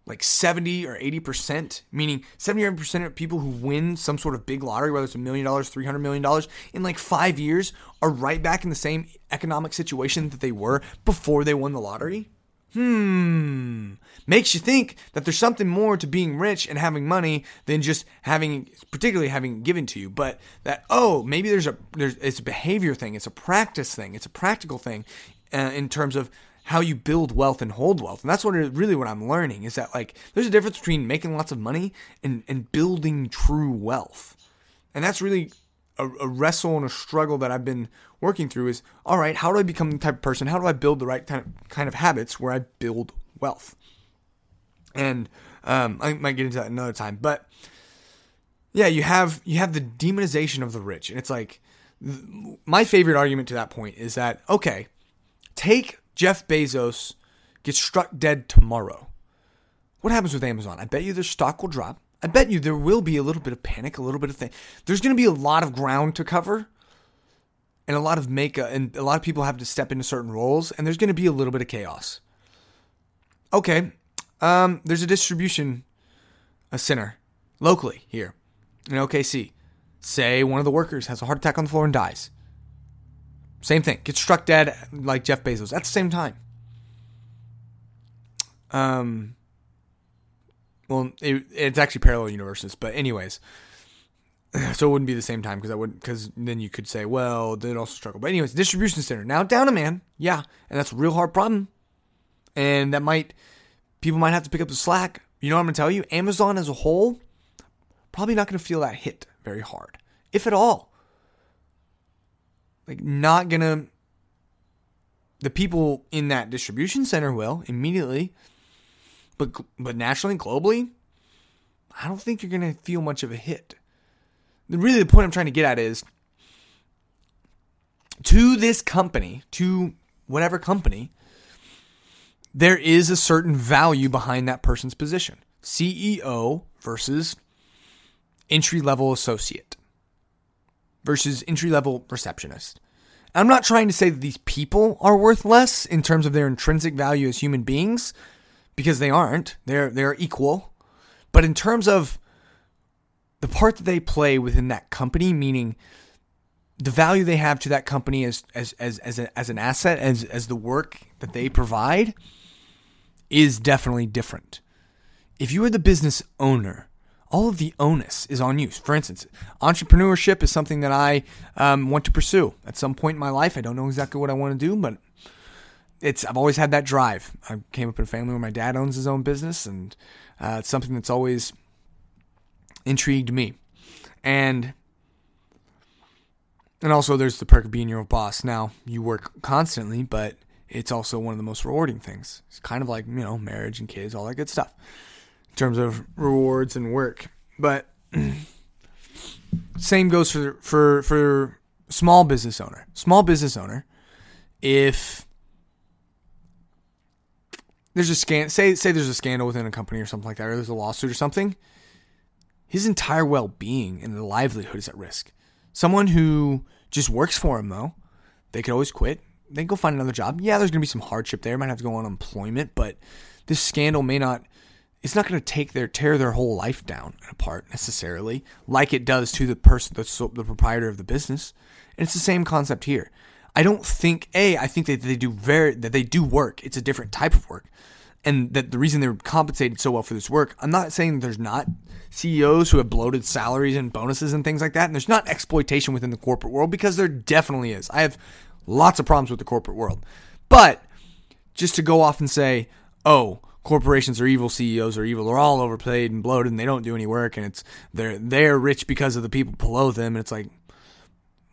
like seventy or eighty percent, meaning seventy or eighty percent of people who win some sort of big lottery, whether it's a million dollars, three hundred million dollars, in like five years are right back in the same economic situation that they were before they won the lottery? Hmm. Makes you think that there's something more to being rich and having money than just having, particularly having given to you, but that, oh, maybe there's a, there's, it's a behavior thing. It's a practice thing. It's a practical thing uh, in terms of how you build wealth and hold wealth. And that's what it, really what I'm learning is that like there's a difference between making lots of money and, and building true wealth. And that's really a, a wrestle and a struggle that I've been working through is, all right, how do I become the type of person? How do I build the right kind of, kind of habits where I build wealth? And um, I might get into that another time. But yeah, you have you have the demonization of the rich. And it's like th- my favorite argument to that point is that, okay, take Jeff Bezos gets struck dead tomorrow. What happens with Amazon? I bet you their stock will drop. I bet you there will be a little bit of panic, a little bit of thing. There's going to be a lot of ground to cover and a lot of makeup, and a lot of people have to step into certain roles, and there's going to be a little bit of chaos. Okay, um, there's a distribution a center locally here in O K C. Say one of the workers has a heart attack on the floor and dies. Same thing. Gets struck dead like Jeff Bezos at the same time. Um, well, it, it's actually parallel universes, but anyways, so it wouldn't be the same time because I wouldn't. Because then you could say, well, they'd also struggle. But anyways, distribution center now down a man, yeah, and that's a real hard problem, and that might people might have to pick up the slack. You know what I'm gonna tell you? Amazon as a whole probably not gonna feel that hit very hard, if at all. Like not gonna, the people in that distribution center will immediately, but but nationally and globally, I don't think you're gonna feel much of a hit. Really the point I'm trying to get at is, to this company, to whatever company, there is a certain value behind that person's position. C E O versus entry-level associate versus entry-level receptionist. I'm not trying to say that these people are worth less in terms of their intrinsic value as human beings, because they aren't. They're they're equal. But in terms of the part that they play within that company, meaning the value they have to that company as as as as, a, as an asset, as as the work that they provide, is definitely different. If you are the business owner, all of the onus is on you. For instance, entrepreneurship is something that I um, want to pursue at some point in my life. I don't know exactly what I want to do, but it's I've always had that drive. I came up in a family where my dad owns his own business, and uh, it's something that's always intrigued me. And and also there's the perk of being your own boss. Now, you work constantly, but it's also one of the most rewarding things. It's kind of like, you know, marriage and kids, all that good stuff. Terms of rewards and work, but same goes for for for small business owner. Small business owner, if there's a scan, say say there's a scandal within a company or something like that, or there's a lawsuit or something, his entire well-being and livelihood is at risk. Someone who just works for him though, they could always quit. They can go find another job. Yeah, there's gonna be some hardship there. Might have to go on unemployment, but this scandal may not. It's not going to take their tear their whole life down and apart necessarily, like it does to the person, the, the proprietor of the business. And it's the same concept here. I don't think a. I think that they do very that they do work. It's a different type of work, and that the reason they were compensated so well for this work, I'm not saying there's not C E Os who have bloated salaries and bonuses and things like that, and there's not exploitation within the corporate world, because there definitely is. I have lots of problems with the corporate world. But just to go off and say, oh, corporations are evil, C E Os are evil, they're all overpaid and bloated and they don't do any work, and it's they're they're rich because of the people below them, and it's like,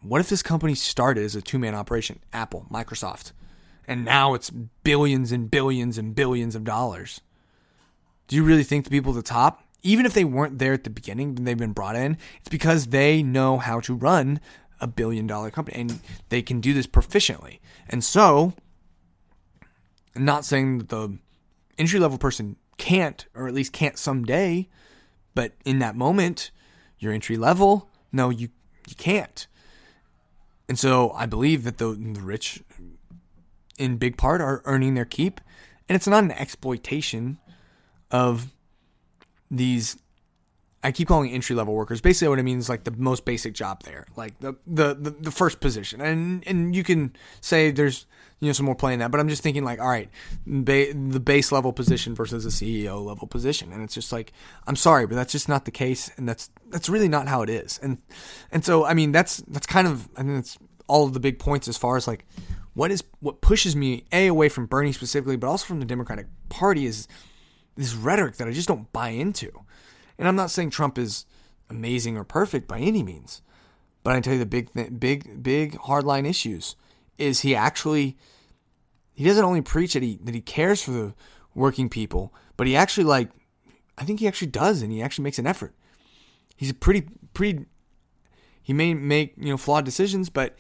what if this company started as a two-man operation, Apple, Microsoft, and now it's billions and billions and billions of dollars? Do you really think the people at the top, even if they weren't there at the beginning when they've been brought in, it's because they know how to run a billion-dollar company, and they can do this proficiently. And so, I'm not saying that the entry-level person can't, or at least can't someday, but in that moment, you're entry-level, no, you, you can't. And so I believe that the, the rich, in big part, are earning their keep. And it's not an exploitation of these, I keep calling entry-level workers. Basically what I mean is like the most basic job there, like the the, the, the first position. And and you can say there's, you know, some more play in that, but I'm just thinking like, all right, ba- the base level position versus a C E O level position. And it's just like, I'm sorry, but that's just not the case. And that's that's really not how it is. And and so, I mean, that's that's kind of, I mean, that's all of the big points as far as like, what is what pushes me, A, away from Bernie specifically, but also from the Democratic Party is this rhetoric that I just don't buy into. And I'm not saying Trump is amazing or perfect by any means, but I tell you the big, th- big, big hardline issues is he actually, he doesn't only preach that he, that he cares for the working people, but he actually like, I think he actually does, and he actually makes an effort. He's a pretty, pretty, he may make, you know, flawed decisions, but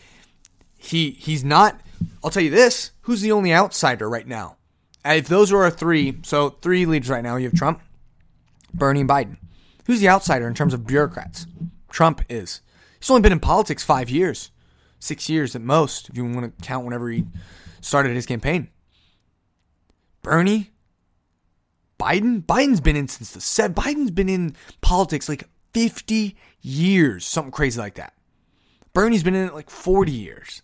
he he's not, I'll tell you this, who's the only outsider right now? If those are our three, so three leaders right now, you have Trump, Bernie, and Biden. Who's the outsider in terms of bureaucrats? Trump is. He's only been in politics five years, six years at most, if you want to count whenever he started his campaign. Bernie, Biden, Biden's been in since the set. Biden's been in politics like fifty years, something crazy like that. Bernie's been in it like forty years.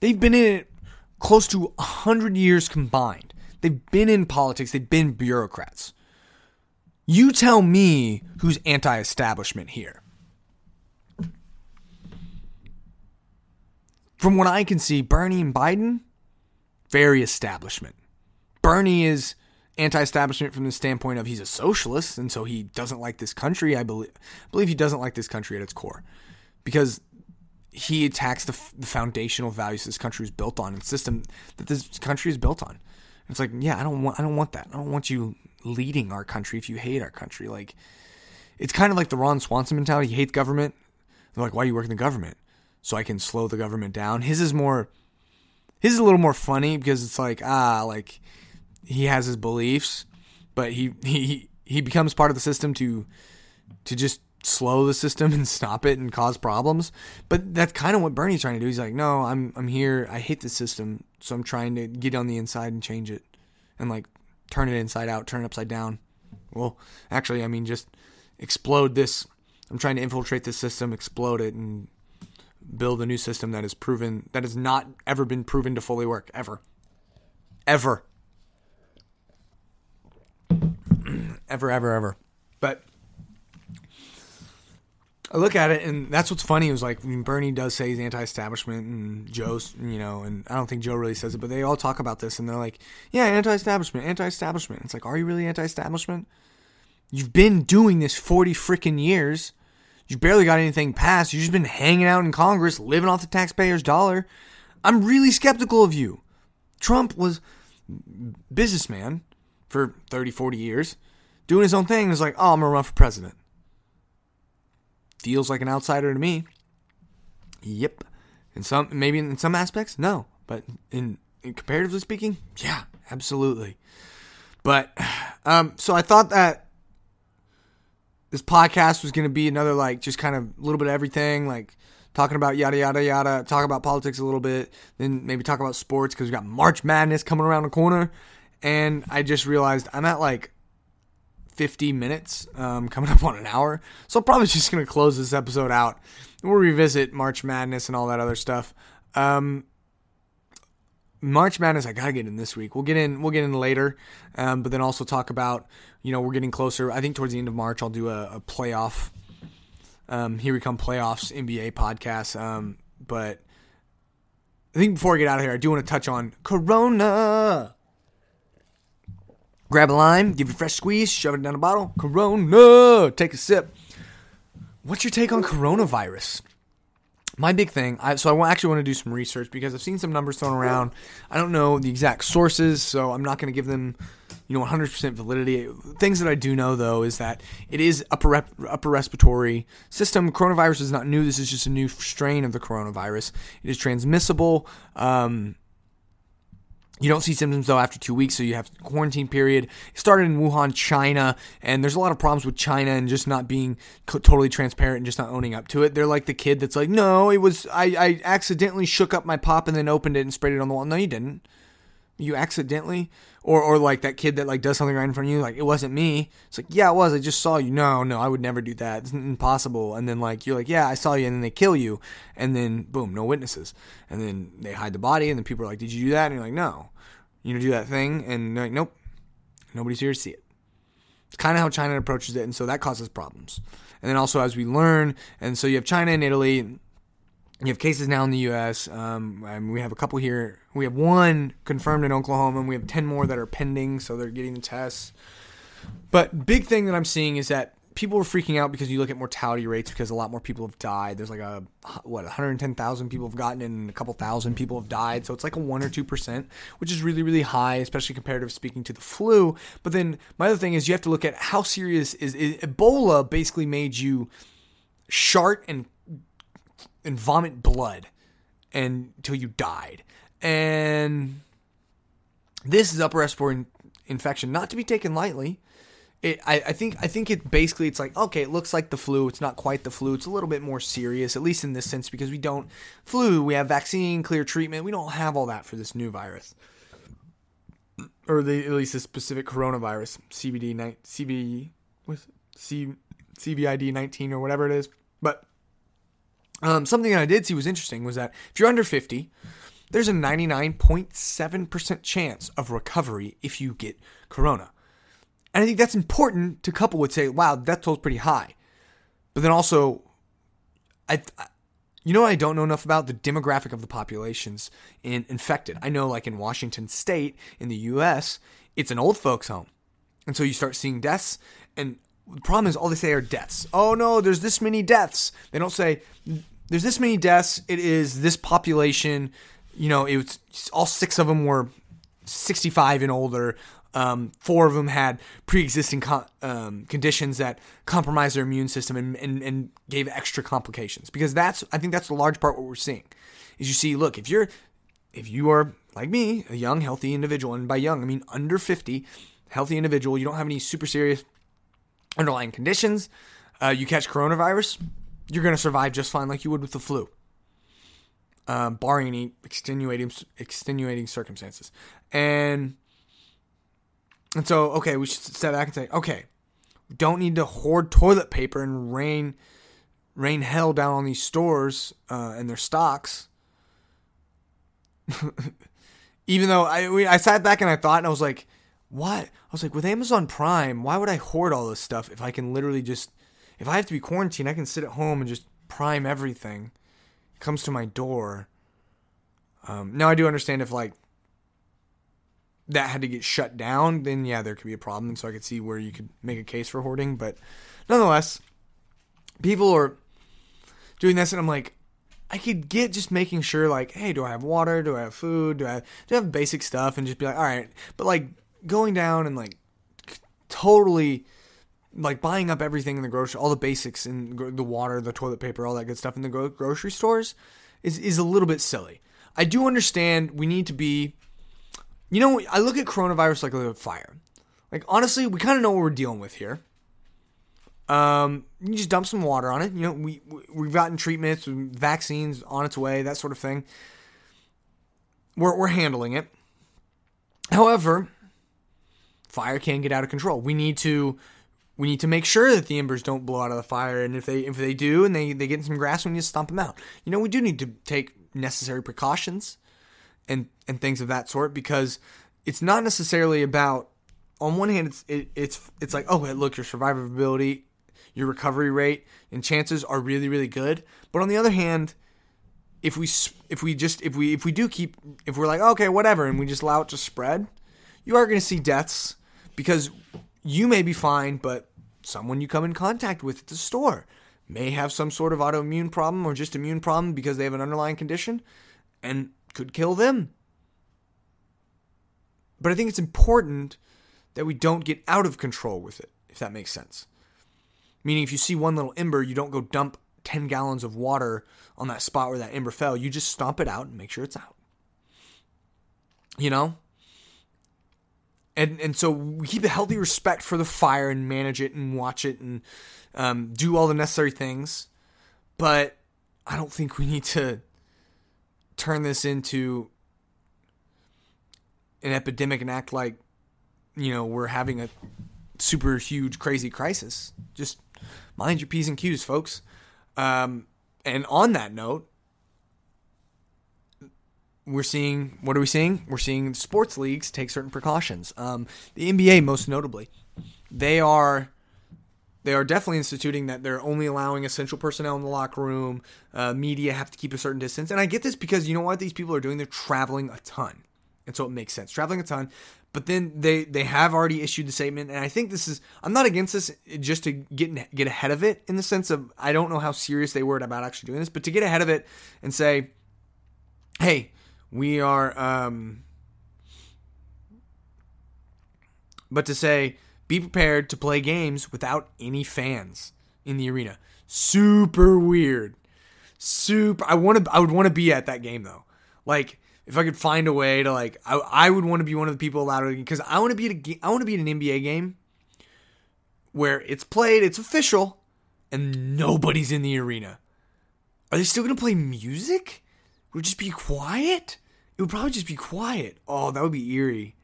They've been in it close to one hundred years combined. They've been in politics. They've been bureaucrats. You tell me who's anti-establishment here. From what I can see, Bernie and Biden, very establishment. Bernie is anti-establishment from the standpoint of he's a socialist, and so he doesn't like this country. I believe, I believe he doesn't like this country at its core, because he attacks the, f- the foundational values this country is built on, and system that this country is built on. And it's like, yeah, I don't want, I don't want that. I don't want you leading our country if you hate our country. Like, it's kind of like the Ron Swanson mentality. He hates government. They're like, why do you work in the government? So I can slow the government down. His is more, his is a little more funny, because it's like, ah, like he has his beliefs, but he, he, he becomes part of the system to, to just slow the system and stop it and cause problems. But that's kind of what Bernie's trying to do. He's like, no, I'm, I'm here. I hate the system. So I'm trying to get on the inside and change it and like turn it inside out, turn it upside down. Well, actually, I mean, just explode this. I'm trying to infiltrate this system, explode it, and build a new system that is proven, that has not ever been proven to fully work, ever. Ever. ever, ever, ever. But I look at it, and that's what's funny. It was like, I mean, Bernie does say he's anti-establishment, and Joe's, you know, and I don't think Joe really says it, but they all talk about this, and they're like, yeah, anti-establishment, anti-establishment. It's like, are you really anti-establishment? You've been doing this forty freaking years. You barely got anything passed. You've just been hanging out in Congress, living off the taxpayer's dollar. I'm really skeptical of you. Trump was businessman for thirty, forty years, doing his own thing. And was like, oh, I'm going to run for president. Feels like an outsider to me. Yep. In some, maybe in some aspects, no. But in, in comparatively speaking, yeah, absolutely. But um, so I thought that this podcast was going to be another, like, just kind of a little bit of everything, like talking about yada, yada, yada, talk about politics a little bit, then maybe talk about sports, because we got March Madness coming around the corner. And I just realized I'm at like fifty minutes, um, coming up on an hour. So I'm probably just going to close this episode out. We'll revisit March Madness and all that other stuff. Um, March Madness, I gotta get in this week. We'll get in, we'll get in later, um, but then also talk about, you know, we're getting closer. I think towards the end of March, I'll do a, a playoff. Um, here we come playoffs N B A podcast. Um, but I think before I get out of here, I do want to touch on Corona. Grab a lime, give it a fresh squeeze, shove it down a bottle. Corona, take a sip. What's your take on coronavirus? My big thing, I, so I actually want to do some research because I've seen some numbers thrown around. I don't know the exact sources, so I'm not going to give them, you know, one hundred percent validity. Things that I do know, though, is that it is upper, rep, upper respiratory system. Coronavirus is not new. This is just a new strain of the coronavirus. It is transmissible. Um, you don't see symptoms, though, after two weeks, so you have quarantine period. It started in Wuhan, China, and there's a lot of problems with China and just not being co- totally transparent and just not owning up to it. They're like the kid that's like, no, it was I, I accidentally shook up my pop and then opened it and sprayed it on the wall. No, you didn't. You accidentally? Or or like that kid that like does something right in front of you, like, it wasn't me. It's like, yeah, it was. I just saw you. No, no, I would never do that. It's impossible. And then like you're like, yeah, I saw you. And then they kill you. And then boom, no witnesses. And then they hide the body. And then people are like, did you do that? And you're like, no. You know, do that thing. And they're like, nope. Nobody's here to see it. It's kind of how China approaches it. And so that causes problems. And then also as we learn, and so you have China and Italy. You have cases now in the U S Um, and we have a couple here. We have one confirmed in Oklahoma, and we have ten more that are pending, so they're getting the tests. But big thing that I'm seeing is that people are freaking out because you look at mortality rates because a lot more people have died. There's like a, what, one hundred ten thousand people have gotten in and a couple thousand people have died. So it's like a one or two percent, which is really, really high, especially comparative speaking to the flu. But then my other thing is you have to look at how serious is, is Ebola basically made you shart and and vomit blood until you died. And this is upper respiratory in- infection, not to be taken lightly. It, I, I think, I think it basically, it's like, okay, it looks like the flu. It's not quite the flu. It's a little bit more serious, at least in this sense, because we don't flu. We have vaccine, clear treatment. We don't have all that for this new virus, or the, at least the specific coronavirus, C B D, C B, C V I D nineteen or whatever it is. But Um, something that I did see was interesting was that if you're under fifty, there's a ninety-nine point seven percent chance of recovery if you get corona. And I think that's important to couple with say, wow, that toll's pretty high. But then also, I, I you know what I don't know enough about? The demographic of the populations in infected. I know like in Washington State, in the U S, it's an old folks home. And so you start seeing deaths, and the problem is all they say are deaths. Oh, no, there's this many deaths. They don't say there's this many deaths. It is this population. You know, it was, all six of them were sixty-five and older. Um, four of them had pre-existing con- um, conditions that compromised their immune system and, and, and gave extra complications. Because that's I think that's a large part what we're seeing is you see, look, if you're if you are like me, a young, healthy individual, and by young, I mean under fifty, healthy individual, you don't have any super serious underlying conditions, uh, you catch coronavirus, you're going to survive just fine like you would with the flu, um, barring any extenuating extenuating circumstances. And and so, okay, we should step back and say, okay, we don't need to hoard toilet paper and rain rain hell down on these stores uh, and their stocks. Even though I we, I sat back and I thought and I was like, what? I was like, with Amazon Prime, why would I hoard all this stuff if I can literally just, if I have to be quarantined, I can sit at home and just Prime everything. It comes to my door. Um, now I do understand if like that had to get shut down, then yeah, there could be a problem. So I could see where you could make a case for hoarding. But nonetheless, people are doing this and I'm like, I could get just making sure like, hey, do I have water? Do I have food? Do I have, do I have basic stuff? And just be like, all right. But like, going down and like totally like buying up everything in the grocery, all the basics in the water, the toilet paper, all that good stuff in the gro- grocery stores is, is a little bit silly. I do understand we need to be, you know, I look at coronavirus like a fire. Like honestly, we kind of know what we're dealing with here. Um, you just dump some water on it. You know, we, we we've gotten treatments, vaccines on its way, that sort of thing. We're, we're handling it. However, fire can get out of control. We need to, we need to make sure that the embers don't blow out of the fire. And if they, if they do, and they, they get in some grass, we need to stomp them out. You know, we do need to take necessary precautions. and, and things of that sort, because it's not necessarily about, on one hand, it's it, it's it's like, oh, look, your survivability, your recovery rate, and chances are really, really good. But on the other hand, if we if we just if we if we do keep if we're like, okay, whatever, and we just allow it to spread, you are going to see deaths, because you may be fine, but someone you come in contact with at the store may have some sort of autoimmune problem or just immune problem because they have an underlying condition and could kill them. But I think it's important that we don't get out of control with it, if that makes sense. Meaning, if you see one little ember, you don't go dump ten gallons of water on that spot where that ember fell. You just stomp it out and make sure it's out. You know? And and so we keep a healthy respect for the fire and manage it and watch it and um, do all the necessary things. But I don't think we need to turn this into an epidemic and act like, you know, we're having a super huge, crazy crisis. Just mind your P's and Q's, folks. Um, and on that note, we're seeing, what are we seeing? We're seeing sports leagues take certain precautions. Um, the N B A, most notably, they are they are definitely instituting that they're only allowing essential personnel in the locker room. Uh, media have to keep a certain distance. And I get this because, you know what these people are doing? They're traveling a ton. And so it makes sense. Traveling a ton. But then they, they have already issued the statement. And I think this is, I'm not against this just to get get ahead of it, in the sense of, I don't know how serious they were about actually doing this, but to get ahead of it and say, hey, we are, um, but to say, be prepared to play games without any fans in the arena. Super weird. Super, I want to, I would want to be at that game though. Like, if I could find a way to, like, I, I would want to be one of the people allowed to, because I want to be at a, I want to be at an N B A game where it's played, it's official, and nobody's in the arena. Are they still going to play music? Would it just be quiet? It would probably just be quiet. Oh, that would be eerie.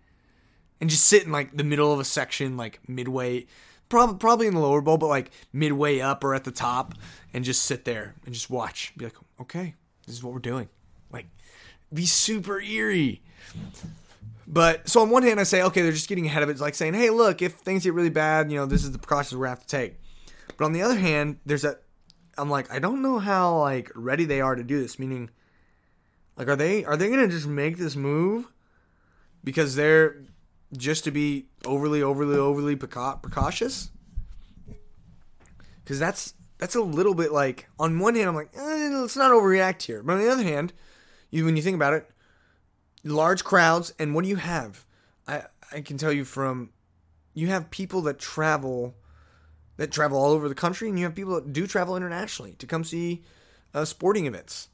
And just sit in, like, the middle of a section, like, midway, prob- probably in the lower bowl, but, like, midway up or at the top, and just sit there and just watch. Be like, okay, this is what we're doing. Like, be super eerie. But, so on one hand, I say, okay, they're just getting ahead of it. It's like saying, hey, look, if things get really bad, you know, this is the precautions we're going to have to take. But on the other hand, there's that, I'm like, I don't know how, like, ready they are to do this, meaning... Like, are they are they going to just make this move because they're just to be overly, overly, overly precautious? Because that's, that's a little bit like, on one hand, I'm like, eh, let's not overreact here. But on the other hand, you, when you think about it, large crowds, and what do you have? I, I can tell you from, you have people that travel, that travel all over the country, and you have people that do travel internationally to come see uh, sporting events.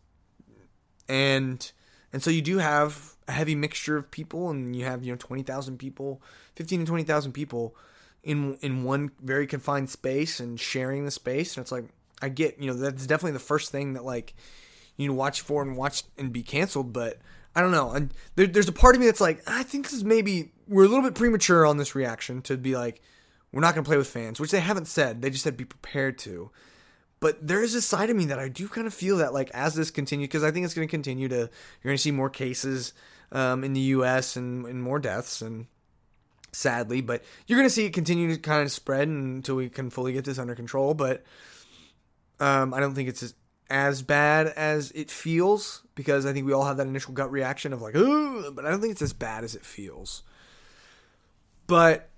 And and so you do have a heavy mixture of people, and you have, you know, twenty thousand people, fifteen to twenty thousand people in in one very confined space and sharing the space. And it's like, I get, you know, that's definitely the first thing that, like, you need to watch for and watch and be canceled. But I don't know. And there, there's a part of me that's like, I think this is maybe, we're a little bit premature on this reaction to be like, we're not going to play with fans, which they haven't said. They just said be prepared to. But there is a side of me that I do kind of feel that, like, as this continues, because I think it's going to continue to, you're going to see more cases um, in the U S and, and more deaths, and sadly, but you're going to see it continue to kind of spread until we can fully get this under control. But um, I don't think it's as, as bad as it feels, because I think we all have that initial gut reaction of like, ooh, but I don't think it's as bad as it feels. But,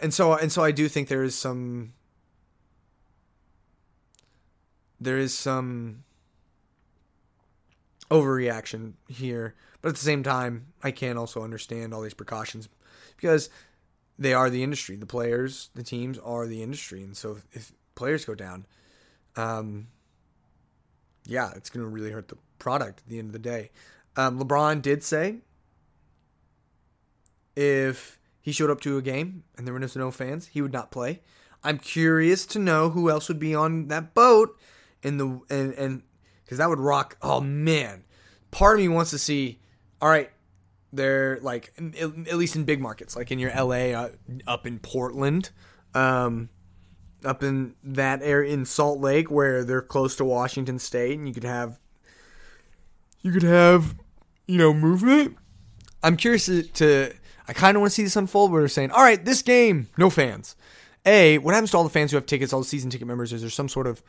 and so, and so I do think there is some... There is some overreaction here, but at the same time, I can also understand all these precautions, because they are the industry. The players, the teams are the industry, and so if, if players go down, um, yeah, it's going to really hurt the product at the end of the day. Um, LeBron did say if he showed up to a game and there were no fans, he would not play. I'm curious to know who else would be on that boat. In the and and because that would rock. Oh man, part of me wants to see. All right, they're like, at least in big markets, like in your L A, uh, up in Portland, um, up in that area in Salt Lake, where they're close to Washington State, and you could have you could have, you know, movement. I'm curious to, to I kind of want to see this unfold where they're saying, all right, this game, no fans. A, what happens to all the fans who have tickets, all the season ticket members? Is there some sort of,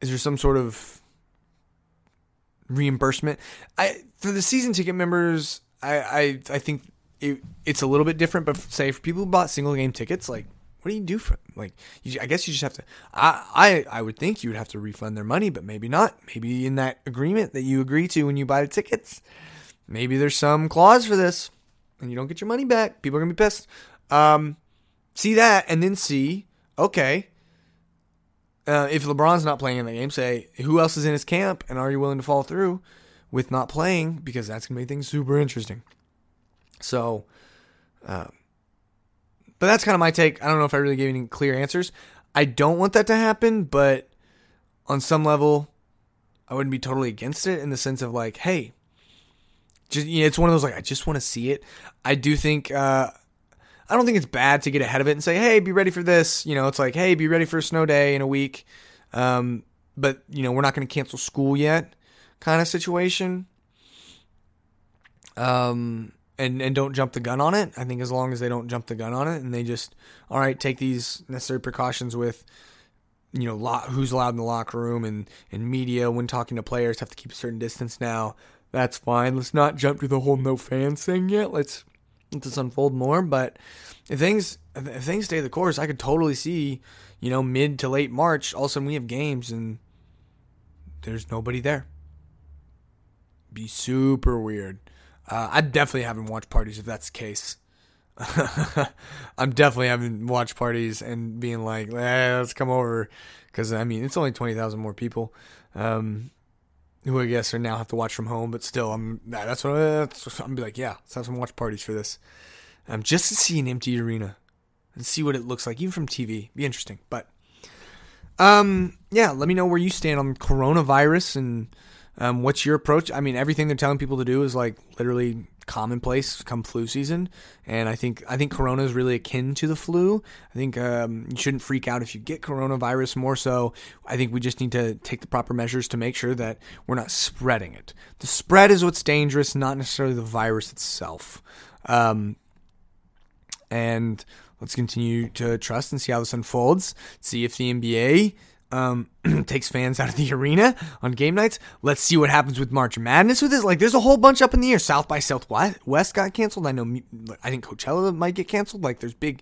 is there some sort of reimbursement? I for the season ticket members, I I, I think it, it's a little bit different. But say for people who bought single game tickets, like what do you do for like? You, I guess you just have to. I, I I would think you would have to refund their money, but maybe not. Maybe in that agreement that you agree to when you buy the tickets, maybe there's some clause for this, and you don't get your money back. People are gonna be pissed. Um. See that, and then see, okay, uh, if LeBron's not playing in the game, say, who else is in his camp, and are you willing to follow through with not playing? Because that's going to make things super interesting. So, uh, but that's kind of my take. I don't know if I really gave any clear answers. I don't want that to happen, but on some level, I wouldn't be totally against it in the sense of like, hey, just, you know, it's one of those, like, I just want to see it. I do think... Uh, I don't think it's bad to get ahead of it and say, hey, be ready for this. You know, it's like, hey, be ready for a snow day in a week. Um, but, you know, we're not going to cancel school yet kind of situation. Um, and, and don't jump the gun on it. I think as long as they don't jump the gun on it and they just, all right, take these necessary precautions with, you know, lo- who's allowed in the locker room and, and media when talking to players have to keep a certain distance now. That's fine. Let's not jump to the whole no fans thing yet. Let's... let this unfold more, but if things if things stay the course, I could totally see, you know, mid to late March, all of a sudden we have games and there's nobody there. Be super weird. Uh, I definitely haven't watched parties if that's the case. I'm definitely having watch parties and being like, eh, let's come over, because I mean it's only twenty thousand more people. Um, Who I guess are now have to watch from home, but still, I'm that's what, that's what I'm gonna be like. Yeah, let's have some watch parties for this, um, just to see an empty arena and see what it looks like, even from T V. Be interesting, but um, yeah, let me know where you stand on coronavirus and um, what's your approach. I mean, everything they're telling people to do is like literally commonplace come flu season, and I think I think corona is really akin to the flu. I think um, you shouldn't freak out if you get coronavirus. More so, I think we just need to take the proper measures to make sure that we're not spreading it. The spread is what's dangerous, not necessarily the virus itself. Um, and let's continue to trust and see how this unfolds. See if the N B A um, takes fans out of the arena on game nights. Let's see what happens with March Madness with this. Like, there's a whole bunch up in the air. South by Southwest got canceled. I know, I think Coachella might get canceled. Like, there's big,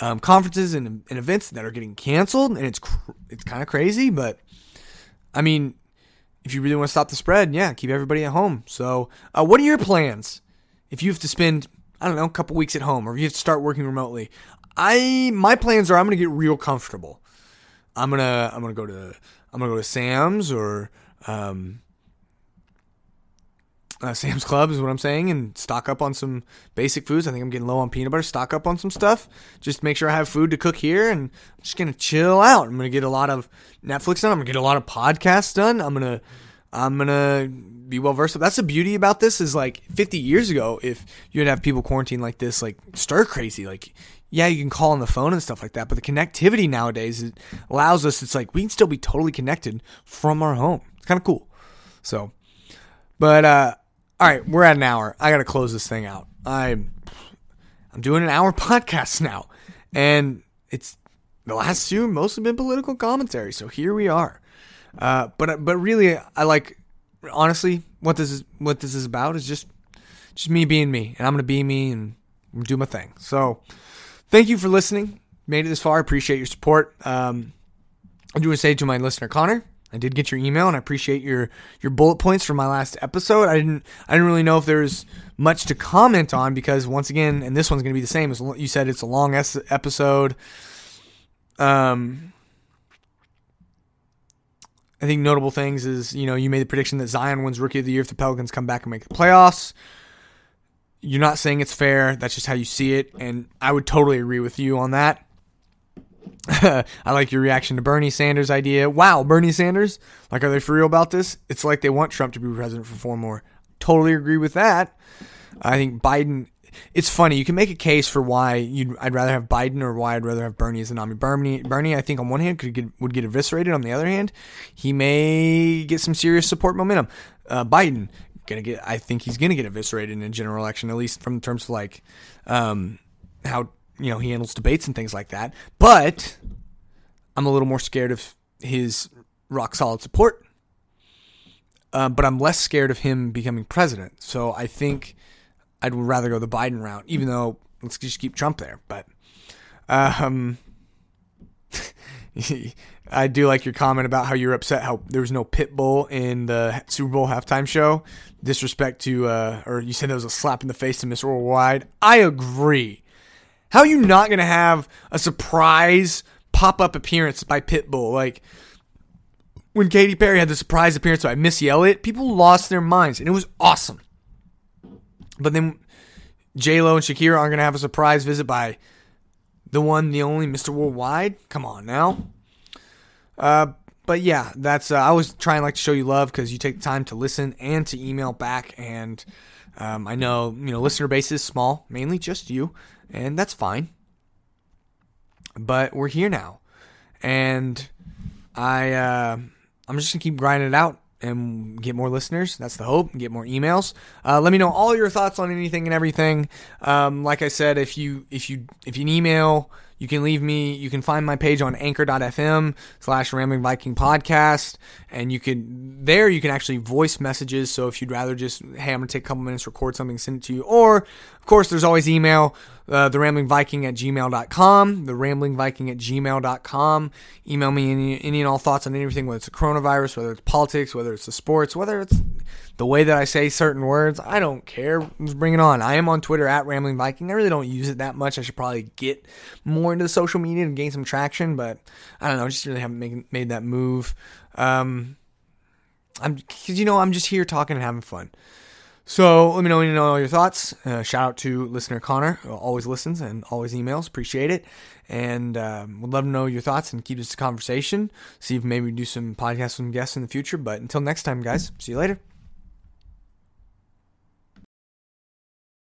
um, conferences and, and events that are getting canceled, and it's, cr- it's kind of crazy, but I mean, if you really want to stop the spread, yeah, keep everybody at home. So, uh, what are your plans? If you have to spend, I don't know, a couple weeks at home, or if you have to start working remotely, I, my plans are I'm going to get real comfortable. I'm gonna I'm gonna go to I'm gonna go to Sam's or um, uh, Sam's Club is what I'm saying, and stock up on some basic foods. I think I'm getting low on peanut butter. Stock up on some stuff. Just make sure I have food to cook here, and I'm just gonna chill out. I'm gonna get a lot of Netflix done. I'm gonna get a lot of podcasts done. I'm gonna I'm gonna be well versed. That's the beauty about this is like fifty years ago, if you'd have people quarantine like this, like stir crazy, like. Yeah, you can call on the phone and stuff like that, but the connectivity nowadays it allows us, it's like we can still be totally connected from our home. It's kind of cool. So, but, uh, all right, we're at an hour. I got to close this thing out. I'm, I'm doing an hour podcast now, and it's the last two mostly been political commentary, so here we are. Uh, but, but really, I like, honestly, what this is, what this is about is just, just me being me, and I'm going to be me and do my thing. So, thank you for listening. Made it this far. I appreciate your support. Um, I do want to say to my listener, Connor, I did get your email, and I appreciate your, your bullet points from my last episode. I didn't I didn't really know if there was much to comment on because, once again, and this one's going to be the same, as you said it's a long episode. Um, I think notable things is, you know, you made the prediction that Zion wins Rookie of the Year if the Pelicans come back and make the playoffs. You're not saying it's fair. That's just how you see it. And I would totally agree with you on that. I like your reaction to Bernie Sanders' idea. Wow, Bernie Sanders? Like, are they for real about this? It's like they want Trump to be president for four more. Totally agree with that. I think Biden, it's funny. You can make a case for why you'd, I'd rather have Biden or why I'd rather have Bernie as the nominee. Bernie, Bernie, I think on one hand could get, would get eviscerated. On the other hand, he may get some serious support momentum. Uh, Biden gonna get. I think he's gonna get eviscerated in a general election, at least from terms of like um, how you know he handles debates and things like that. But I'm a little more scared of his rock solid support. Uh, but I'm less scared of him becoming president. So I think I'd rather go the Biden route, even though let's just keep Trump there. But um, I do like your comment about how you were upset how there was no Pitbull in the Super Bowl halftime show. Disrespect to, uh, or you said there was a slap in the face to Miss Worldwide. I agree. How are you not going to have a surprise pop-up appearance by Pitbull? Like, when Katy Perry had the surprise appearance by Missy Elliott, people lost their minds, and it was awesome. But then J-Lo and Shakira aren't going to have a surprise visit by the one, the only Mister Worldwide. Come on now. Uh, but yeah, that's. Uh, I was trying like to show you love because you take the time to listen and to email back, and um, I know you know listener base is small, mainly just you, and that's fine. But we're here now, and I. Uh, I'm just going to keep grinding it out and get more listeners. That's the hope. Get more emails. Uh, let me know all your thoughts on anything and everything. Um, like I said, if you if you, if you you email, you can leave me. You can find my page on anchor.fm slash Rambling Viking Podcast. And you can there you can actually voice messages. So if you'd rather just, hey, I'm going to take a couple minutes, record something, send it to you. Or, of course, there's always email, uh, therambling viking at gmail dot com, therambling viking at gmail dot com. Email me any, any and all thoughts on anything, whether it's the coronavirus, whether it's politics, whether it's the sports, whether it's the way that I say certain words. I don't care. Just bring it on. I am on Twitter at Rambling Viking. I really don't use it that much. I should probably get more into the social media and gain some traction, but I don't know, just really haven't make, made that move. Um, I'm because you know I'm just here talking and having fun. So let me know, you know all your thoughts. Uh, shout out to listener Connor, who always listens and always emails. Appreciate it, and um, would love to know your thoughts and keep this conversation. See if maybe we do some podcasts with some guests in the future. But until next time, guys, see you later.